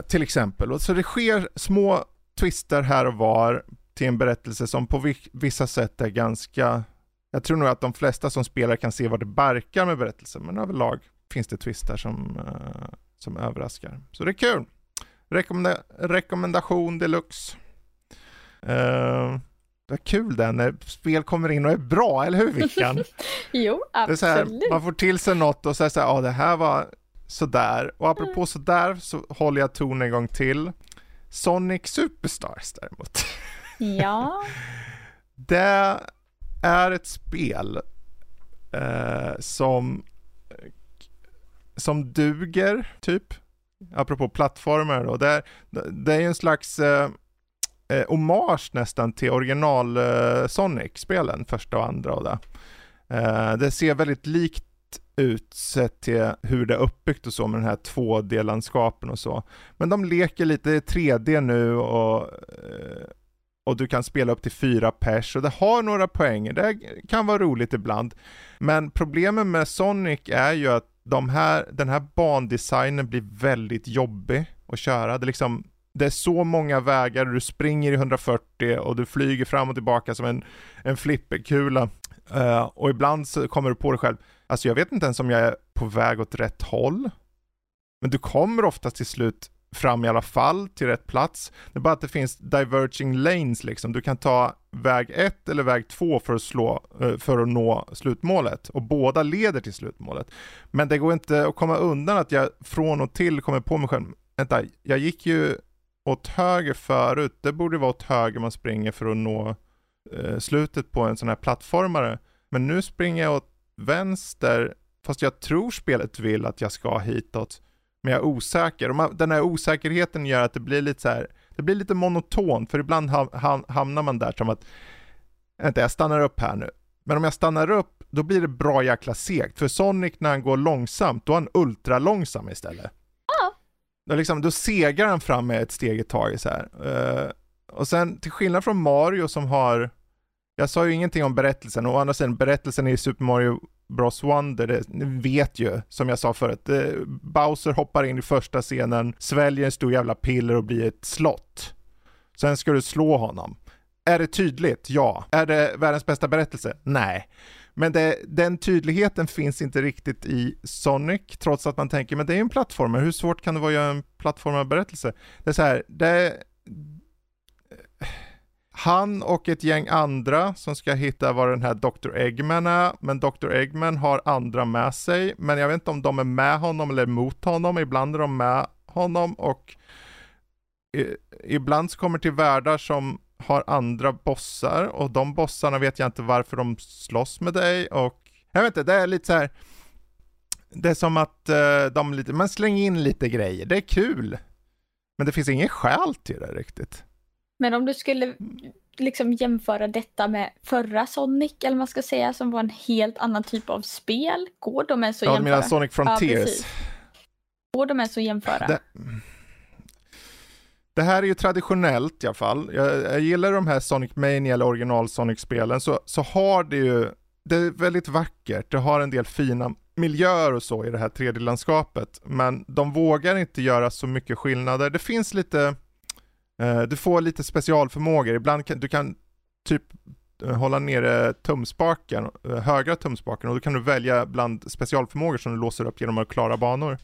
Till exempel. Och så det sker små twister här och var till en berättelse som på vissa sätt är ganska... Jag tror nog att de flesta som spelar kan se vad det barkar med berättelsen. Men överlag finns det twister som överraskar. Så det är kul. Rekommendation deluxe. Det är kul det när spel kommer in och är bra, eller hur Vickan? Jo, absolut. Det är så här, man får till sig något och säger så här, ja, det här var... Sådär. Och apropå sådär så håller jag ton en gång till. Sonic Superstars däremot. Ja. Det är ett spel som duger typ. Apropå plattformar då. Det är en slags hommage nästan till original Sonic-spelen. Första och andra och det. Det ser väldigt likt utsett till hur det är uppbyggt och så med den här 2D-landskapen och så. Men de leker lite, det är 3D nu och du kan spela upp till 4 pers och det har några poänger. Det kan vara roligt ibland. Men problemet med Sonic är ju att den här bandesignen blir väldigt jobbig att köra. Det är så många vägar, du springer i 140 och du flyger fram och tillbaka som en flipperkula. Och ibland så kommer du på dig själv. Alltså jag vet inte ens om jag är på väg åt rätt håll. Men du kommer oftast till slut fram i alla fall till rätt plats. Det är bara att det finns diverging lanes liksom. Du kan ta väg 1 eller väg 2 för att nå slutmålet. Och båda leder till slutmålet. Men det går inte att komma undan att jag från och till kommer på mig själv. Vänta, jag gick ju åt höger förut. Det borde vara åt höger man springer för att nå slutet på en sån här plattformare. Men nu springer jag åt vänster, fast jag tror spelet vill att jag ska hitåt, men jag är osäker. Och den här osäkerheten gör att det blir lite så här, det blir lite monotont, för ibland hamnar man där som att jag stannar upp här nu. Men om jag stannar upp, då blir det bra jäkla segt, för Sonic när han går långsamt, då är han ultra långsam istället. Då segar han fram med ett steg i taget så här. Och sen till skillnad från Mario som har, jag sa ju ingenting om berättelsen, och å andra sidan berättelsen i Super Mario Bros. Wonder, det, ni vet ju som jag sa förut, Bowser hoppar in i första scenen, sväljer en stor jävla piller och blir ett slott. Sen ska du slå honom. Är det tydligt? Ja. Är det världens bästa berättelse? Nej. Men den tydligheten finns inte riktigt i Sonic, trots att man tänker, men det är ju en plattformer. Hur svårt kan det vara att göra en plattformerberättelse? Det är så här, han och ett gäng andra som ska hitta var den här Dr. Eggman är, men Dr. Eggman har andra med sig, men jag vet inte om de är med honom eller mot honom. Ibland är de med honom och ibland så kommer till världar som har andra bossar, och de bossarna vet jag inte varför de slåss med dig, och jag vet inte, det är lite så här, det är som att de lite, man slänger in lite grejer, det är kul, men det finns ingen skäl till det riktigt. Men om du skulle liksom jämföra detta med förra Sonic, eller man ska säga, som var en helt annan typ av spel, går de ens att jämföra? Ja, mina Sonic Frontiers. Ja, går de ens att jämföra? Det här är ju traditionellt i alla fall. Jag gillar de här Sonic Mania eller original Sonic-spelen. Så har det ju... Det är väldigt vackert. Det har en del fina miljöer och så i det här 3D-landskapet. Men de vågar inte göra så mycket skillnader. Det finns lite... Du får lite specialförmågor. Ibland kan du typ hålla nere tumspaken, högra tumspaken. Och då kan du välja bland specialförmågor som du låser upp genom att klara banor.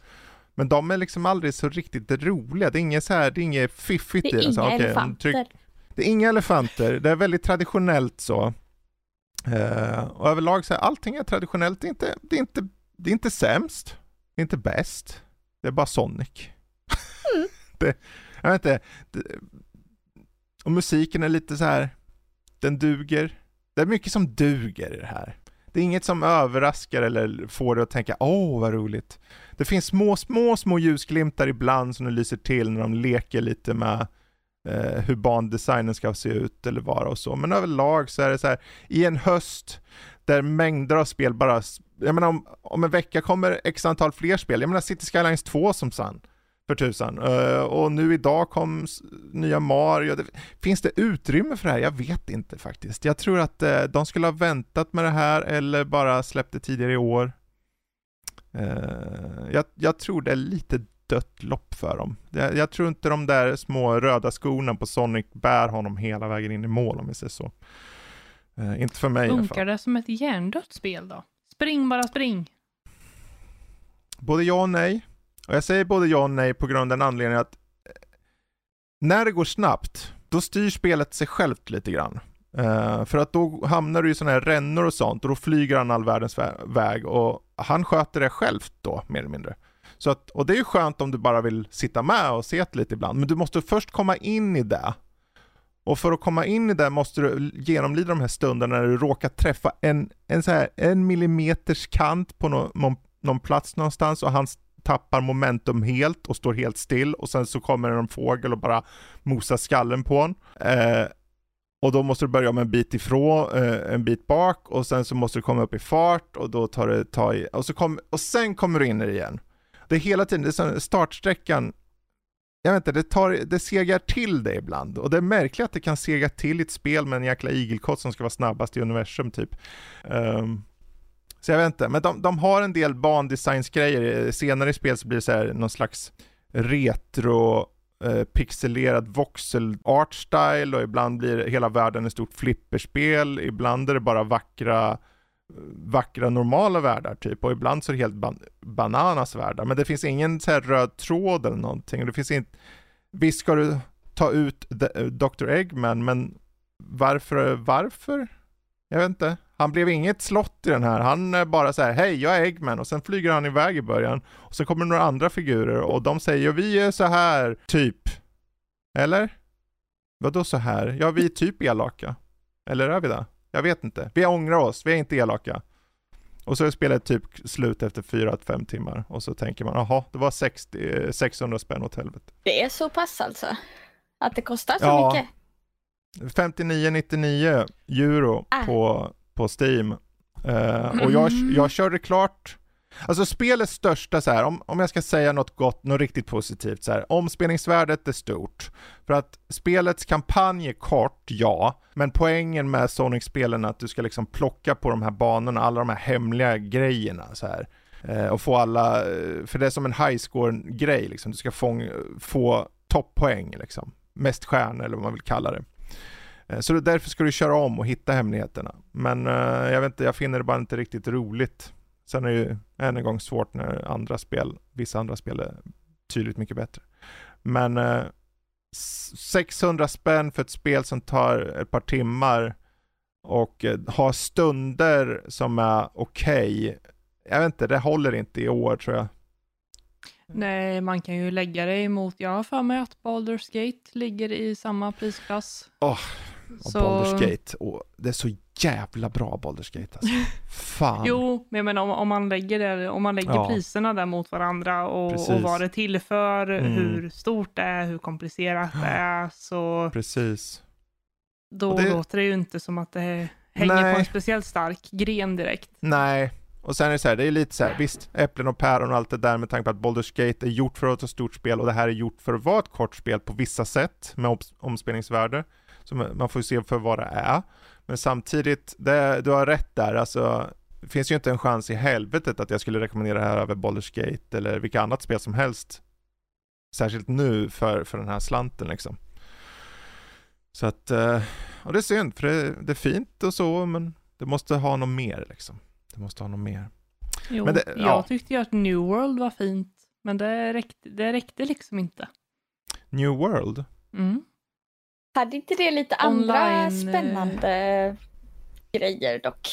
Men de är liksom aldrig så riktigt roliga. Det är inget så här, det är inget fiffigt. Det är inga elefanter. Det är inga elefanter. Det är väldigt traditionellt så. Och överlag så här, allting är traditionellt. Det är inte sämst. Det är inte bäst. Det är bara Sonic. Mm. Jag vet inte. Och musiken är lite så här, den duger. Det är mycket som duger i det här. Det är inget som överraskar eller får dig att tänka, åh vad roligt. Det finns små ljusglimtar ibland som de lyser till när de leker lite med hur bandesignen ska se ut eller vara och så. Men överlag så är det så här, i en höst där mängder av spel bara, jag menar om en vecka kommer x antal fler spel. Jag menar City Skylines 2 som sann. För tusan. Och nu idag kom nya Mario. Finns det utrymme för det här? Jag vet inte faktiskt. Jag tror att de skulle ha väntat med det här eller bara släppt det tidigare i år. Jag tror det är lite dött lopp för dem. Jag tror inte de där små röda skorna på Sonic bär honom hela vägen in i mål, om vi säger så. Inte för mig i alla fall. Funkar det som ett hjärndött spel då? Spring, bara spring! Både ja och nej. Och jag säger både ja och nej på grund av den anledningen att när det går snabbt, då styr spelet sig självt lite grann. För att då hamnar du i sådana här rännor och sånt, och då flyger han all världens väg och han sköter det självt då, mer eller mindre. Så att, och det är ju skönt om du bara vill sitta med och se det lite ibland, men du måste först komma in i det. Och för att komma in i det måste du genomlida de här stunderna när du råkar träffa en så här, en millimeters kant på någon plats någonstans, och han tappar momentum helt och står helt still, och sen så kommer en fågel och bara mosar skallen på honom. Och då måste du börja med en bit ifrån, en bit bak, och sen så måste du komma upp i fart, och då tar det tag i, och sen kommer du in i det igen. Det är hela tiden, det är startsträckan, jag vet inte, det segar till det ibland, och det är märkligt att det kan sega till ett spel med en jäkla igelkott som ska vara snabbast i universum typ. Så jag vet inte, men de har en del bandesignsgrejer. Senare i spel så blir det så här någon slags retro pixelerad voxel art style, och ibland blir hela världen ett stort flipperspel, ibland är det bara vackra normala världar typ, och ibland så är det helt bananas världar, men det finns ingen så här röd tråd eller någonting. Det finns inte, visst ska du ta ut Dr. Eggman, men varför? Jag vet inte. Han blev inget slott i den här. Han är bara så här, hej jag är Eggman. Och sen flyger han iväg i början. Och sen kommer några andra figurer. Och de säger, vi är så här typ. Eller? Vadå så här? Ja, vi är typ elaka. Eller är vi det? Jag vet inte. Vi ångrar oss. Vi är inte elaka. Och så är spelet typ slut efter 4-5 timmar. Och så tänker man, aha, det var 600 spänn åt helvete. Det är så pass alltså? Att det kostar så mycket? 59,99 euro på Steam. Och jag körde klart Alltså spelets största så här, om jag ska säga något gott, något riktigt positivt så här, omspelningsvärdet är stort. För att spelets kampanj är kort, ja, men poängen med Sonic-spelen är att du ska liksom plocka på de här banorna, alla de här hemliga grejerna så här. Och få alla, för det är som en highscore-grej liksom, du ska få topppoäng liksom, mest stjärnor eller vad man vill kalla det. Så därför ska du köra om och hitta hemligheterna. Men jag vet inte, jag finner det bara inte riktigt roligt. Sen är det ju än en gång svårt när vissa andra spel är tydligt mycket bättre. Men 600 spänn för ett spel som tar ett par timmar och har stunder som är okej. Jag vet inte, det håller inte i år tror jag. Nej, man kan ju lägga det emot. Jag har för mig att Baldur's Gate ligger i samma prisklass. Så... Baldur's Gate. Oh, det är så jävla bra Baldur's Gate alltså. Fan. Jo, men om man lägger ja, priserna där mot varandra och vad det tillför, hur stort det är, hur komplicerat det är, så precis. Då det... låter det ju inte som att det hänger på en speciellt stark gren direkt. Nej. Och sen är det så här, det är lite så här, visst, äpplen och päron och allt det där med tanke på att Baldur's Gate är gjort för att vara ett stort spel och det här är gjort för att vara ett kort spel på vissa sätt med omspelningsvärde. Så man får ju se för vad det är. Men samtidigt, du har rätt där, alltså, det finns ju inte en chans i helvetet att jag skulle rekommendera det här över Baldur's Gate eller vilka annat spel som helst. Särskilt nu för den här slanten liksom. Så att, ja det är synd, för det är fint och så, men det måste ha något mer liksom. Du måste ha något mer. Jo, men jag tyckte ju att New World var fint. Men det räckte liksom inte. New World? Mm. Hade inte det lite andra spännande grejer dock?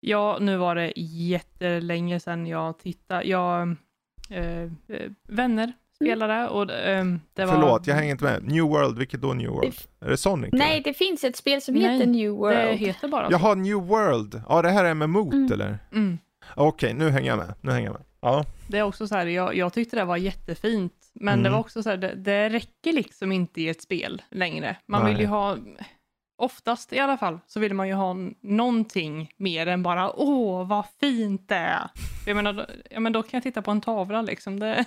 Ja, nu var det jättelänge sedan jag tittade. Vänner spelade och det var... Förlåt, jag hänger inte med. New World, vilket då New World? Är det Sonic? Nej, eller? Det finns ett spel som heter New World. Det heter bara... Jaha, New World. Ja, det här är MMO eller? Mm. Okej, nu hänger jag med. Ja. Det är också så här, jag tyckte det var jättefint. Men det var också så här, det räcker liksom inte i ett spel längre. Man vill ju ha... Oftast i alla fall så vill man ju ha någonting mer än bara åh, vad fint det är. Jag menar, då kan jag titta på en tavla liksom. Det...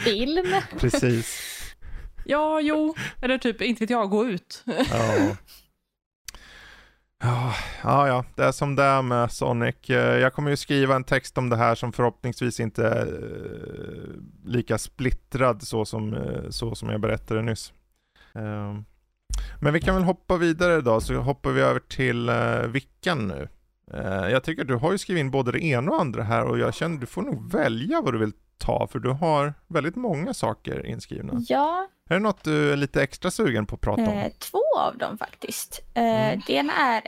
film. Precis. Ja, jo. Eller typ, inte vet jag, gå ut. Ja. Det är som det är med Sonic. Jag kommer ju skriva en text om det här som förhoppningsvis inte är lika splittrad så som jag berättade nyss. Men vi kan väl hoppa vidare idag, så hoppar vi över till Vickan nu. Jag tycker du har ju skrivit in både det ena och andra här och jag känner du får nog välja vad du vill ta, för du har väldigt många saker inskrivna. Ja. Är det något du är lite extra sugen på att prata om? Två av dem faktiskt. Det ena är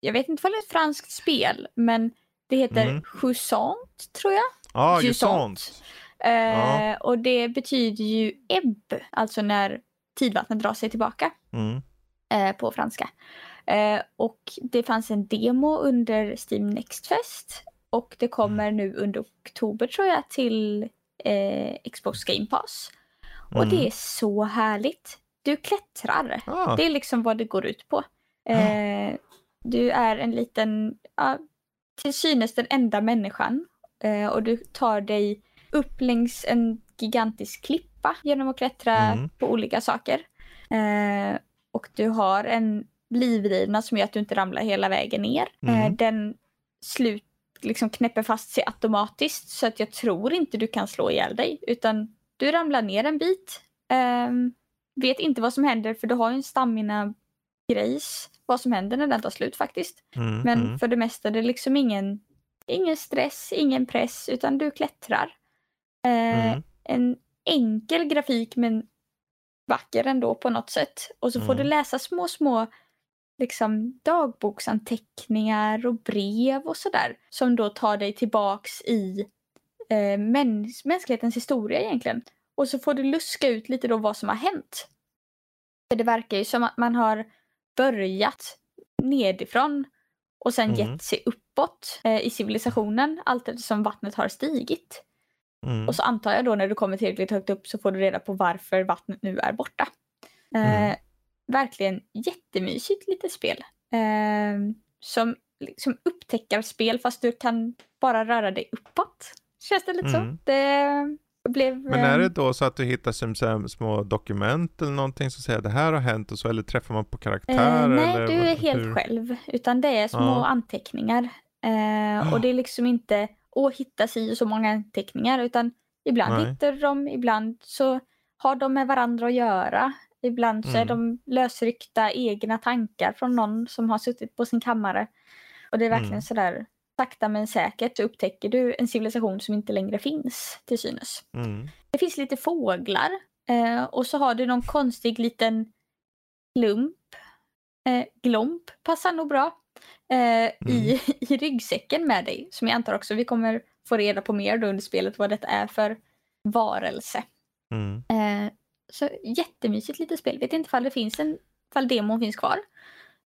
jag vet inte vad det är, ett franskt spel, men det heter Jusant, tror jag. Jusant. Och det betyder ju ebb, alltså när tidvattnet drar sig tillbaka på franska. Och det fanns en demo under Steam Next Fest. Och det kommer nu under oktober tror jag till Xbox Game Pass. Och det är så härligt. Du klättrar. Det är liksom vad det går ut på. Du är en liten, till synes den enda människan. Och du tar dig upp längs en gigantisk klippa genom att klättra på olika saker. Och du har en livrina som gör att du inte ramlar hela vägen ner. Den liksom knäpper fast sig automatiskt, så att jag tror inte du kan slå ihjäl dig, utan du ramlar ner en bit, vet inte vad som händer, för du har ju en stamina grejs vad som händer när den tar slut faktiskt, men för det mesta är det liksom ingen stress, ingen press, utan du klättrar. En enkel grafik men vacker ändå på något sätt, och så får du läsa små liksom dagboksanteckningar och brev och sådär, som då tar dig tillbaks i mänsklighetens historia egentligen. Och så får du luska ut lite då vad som har hänt. För det verkar ju som att man har börjat nedifrån och sen gett sig uppåt i civilisationen, allt eftersom vattnet har stigit. Och så antar jag då när du kommer tillräckligt högt upp så får du reda på varför vattnet nu är borta. Verkligen jättemysigt lite spel. Som liksom upptäckarspel fast du kan bara röra dig uppåt. Känns det lite så? Men är det då så att du hittar små dokument eller någonting som säger att det här har hänt och så, eller träffar man på karaktärer? Nej, eller, du är helt själv, utan det är små anteckningar. Och det är liksom inte att hitta sig så många anteckningar, utan ibland hittar de, ibland så har de med varandra att göra. Ibland så är de lösryckta egna tankar från någon som har suttit på sin kammare. Och det är verkligen sådär, sakta men säkert så upptäcker du en civilisation som inte längre finns till synes. Det finns lite fåglar och så har du någon konstig liten glomp passar nog bra i ryggsäcken med dig, som jag antar också vi kommer få reda på mer då under spelet vad detta är för varelse. Så jättemysigt lite spel. Vet inte ifall det finns ifall demon finns kvar.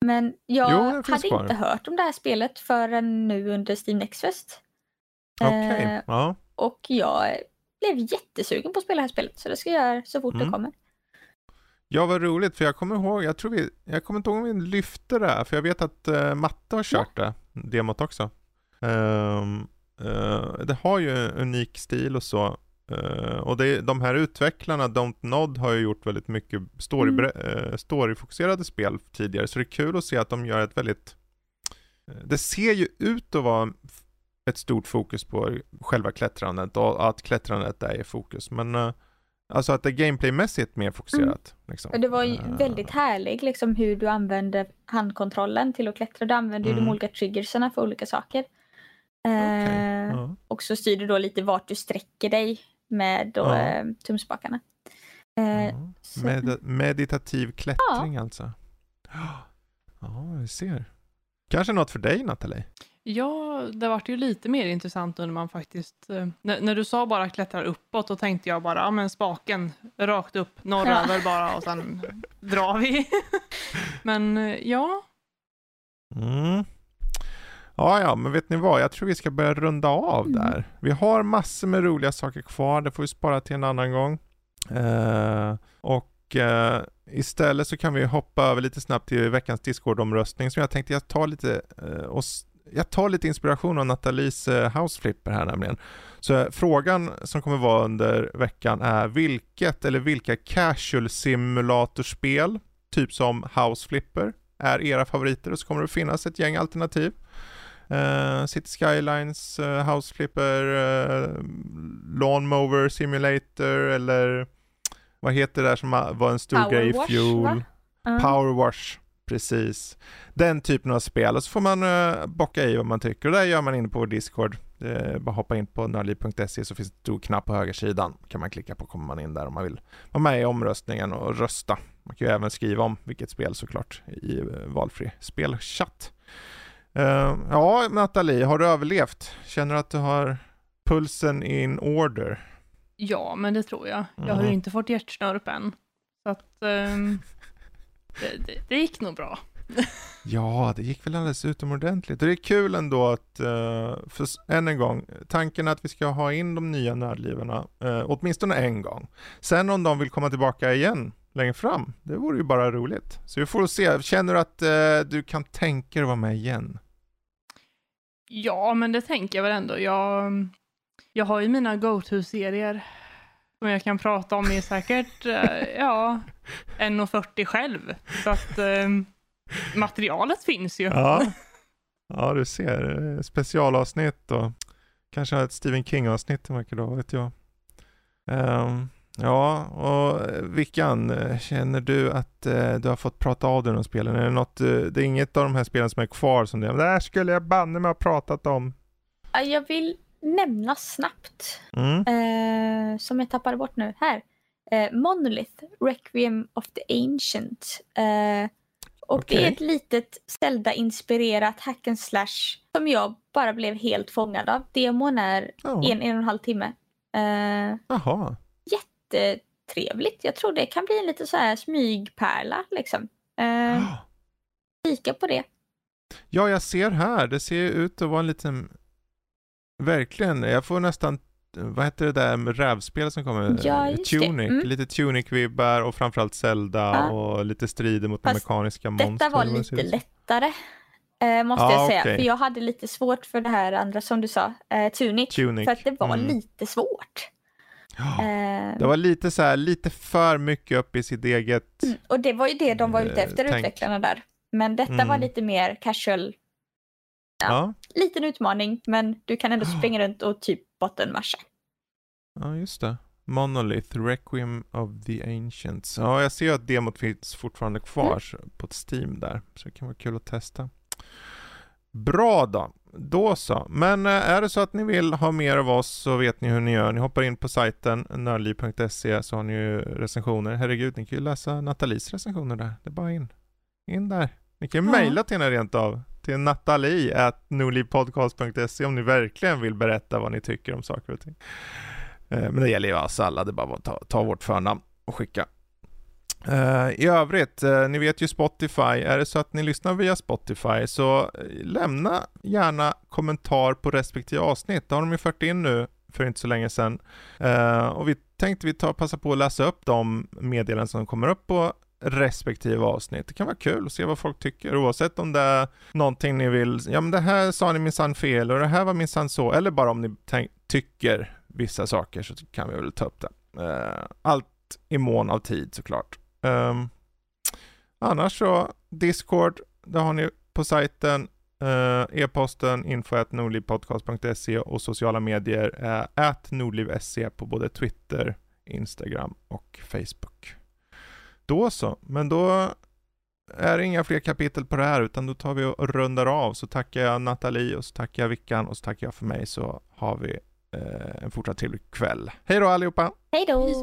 Men jag hade inte hört om det här spelet förrän nu under Steam Next Fest. Och jag blev jättesugen på att spela det här spelet. Så det ska jag göra så fort det kommer. Ja, vad roligt. För jag kommer ihåg, jag kommer inte ihåg om vi lyfte det här. För jag vet att Matte har kört det. Demot också. Det har ju en unik stil och så. Och de här utvecklarna, Dontnod, har ju gjort väldigt mycket storyfokuserade spel tidigare. Så det är kul att se att de gör ett väldigt... Det ser ju ut att vara ett stort fokus på själva klättrandet. Och att klättrandet är i fokus. Men alltså att det är gameplaymässigt mer fokuserat. Liksom. Det var ju väldigt härligt liksom, hur du använde handkontrollen till att klättra. Du använde ju de olika triggerserna för olika saker. Och så styr du då lite vart du sträcker dig med då, tumspakarna. Meditativ klättring alltså. Vi ser. Kanske något för dig, Natalie? Ja, det vart ju lite mer intressant när man faktiskt... När du sa bara klättrar uppåt, då tänkte jag bara, men spaken rakt upp, norröver bara och sen drar vi. Men ja... Ja, men vet ni vad? Jag tror vi ska börja runda av där. Vi har massor med roliga saker kvar. Det får vi spara till en annan gång. Istället så kan vi hoppa över lite snabbt till veckans Discord-omröstning. Som jag tänkte jag tar lite... jag tar lite inspiration av Nathalies House Flipper här nämligen. Så frågan som kommer vara under veckan är vilket eller vilka casual-simulatorspel, typ som House Flipper, är era favoriter. Och så kommer det finnas ett gäng alternativ. City Skylines, House Flipper, Lawnmower Simulator, eller vad heter det där som var en stor grej i fjol? Power Wash, precis. Den typen av spel. Och så får man bocka i vad man tycker. Och det gör man inne på vår Discord. Bara hoppa in på nördliv.se, så finns det en stor knapp på högersidan. Kan man klicka på, kommer man in där om man vill vara med i omröstningen och rösta. Man kan ju även skriva om vilket spel såklart i valfri spelchatt. Ja, Natalie, har du överlevt? Känner du att du har pulsen in order? Ja, men det tror jag. Jag har ju inte fått hjärtsnörp än. Så att det gick nog bra. Ja, det gick väl alldeles utomordentligt. Och det är kul ändå att än en gång, tanken är att vi ska ha in de nya nördlivarna åtminstone en gång. Sen om de vill komma tillbaka igen längre fram, det vore ju bara roligt. Så vi får se, känner du att du kan tänka dig vara med igen? Ja, men det tänker jag väl ändå. Jag har ju mina go-to-serier som jag kan prata om i säkert 1,40 själv. Så att materialet finns ju. Ja, du ser. Specialavsnitt och kanske ett Stephen King-avsnitt märker då, vet jag. Ja, och Vickan, känner du att du har fått prata av dig om spelen? Är det något, det är inget av de här spelen som är kvar som det här skulle jag banne mig ha pratat om? Jag vill nämna snabbt som jag tappade bort nu här. Monolith, Requiem of the Ancient. Det är ett litet Zelda-inspirerat hack and slash som jag bara blev helt fångad av. Demon är en och en halv timme. Jaha. Trevligt. Jag tror det kan bli en lite så här smygpärla liksom. Kika på det. Ja, jag ser här. Det ser ut att vara en liten... Verkligen. Jag får nästan... Vad heter det där med rävspel som kommer? Ja, Tunic. Lite Tunic-vibbar och framförallt Zelda och lite strider mot de mekaniska monster. Detta var lite lättare måste jag säga. Okay. För jag hade lite svårt för det här andra som du sa, Tunic. För att det var lite svårt. Det var lite så här, lite för mycket upp i sitt eget... Och det var ju det de var ute efter, utvecklarna där. Men detta var lite mer casual. Liten utmaning, men du kan ändå springa runt och typ bottenmarscha. Ja, just det. Monolith, Requiem of the Ancients. Ja, jag ser ju att demot finns fortfarande kvar på Steam där. Så det kan vara kul att testa. Bra då. Då så. Men är det så att ni vill ha mer av oss så vet ni hur ni gör. Ni hoppar in på sajten nördliv.se så har ni ju recensioner. Herregud, ni kan ju läsa Natalies recensioner där. Det är bara in där. Ni kan ju mejla till henne rent av. Till natalie@nordlivpodcast.se om ni verkligen vill berätta vad ni tycker om saker och ting. Men det gäller ju alltså alla. Det är bara att ta vårt förnamn och skicka. I övrigt, ni vet ju Spotify. Är det så att ni lyssnar via Spotify så lämna gärna kommentar på respektive avsnitt. Det har de ju fört in nu för inte så länge sedan. Och vi tänkte passa på att läsa upp de meddelanden som kommer upp på respektive avsnitt. Det kan vara kul att se vad folk tycker, oavsett om det är någonting ni vill, ja men det här sa ni minsann fel och det här var minsann så, eller bara om ni tycker vissa saker så kan vi väl ta upp det. Allt i mån av tid såklart. Annars så Discord, där har ni på sajten, e-posten info@nordlivpodcast.se och sociala medier @nordliv.se på både Twitter, Instagram och Facebook. Då så, men då är det inga fler kapitel på det här utan då tar vi och rundar av. Så tackar jag Natalie och så tackar jag Vickan och så tackar jag för mig, så har vi en fortsatt trevlig kväll. Hej då allihopa! Hej då!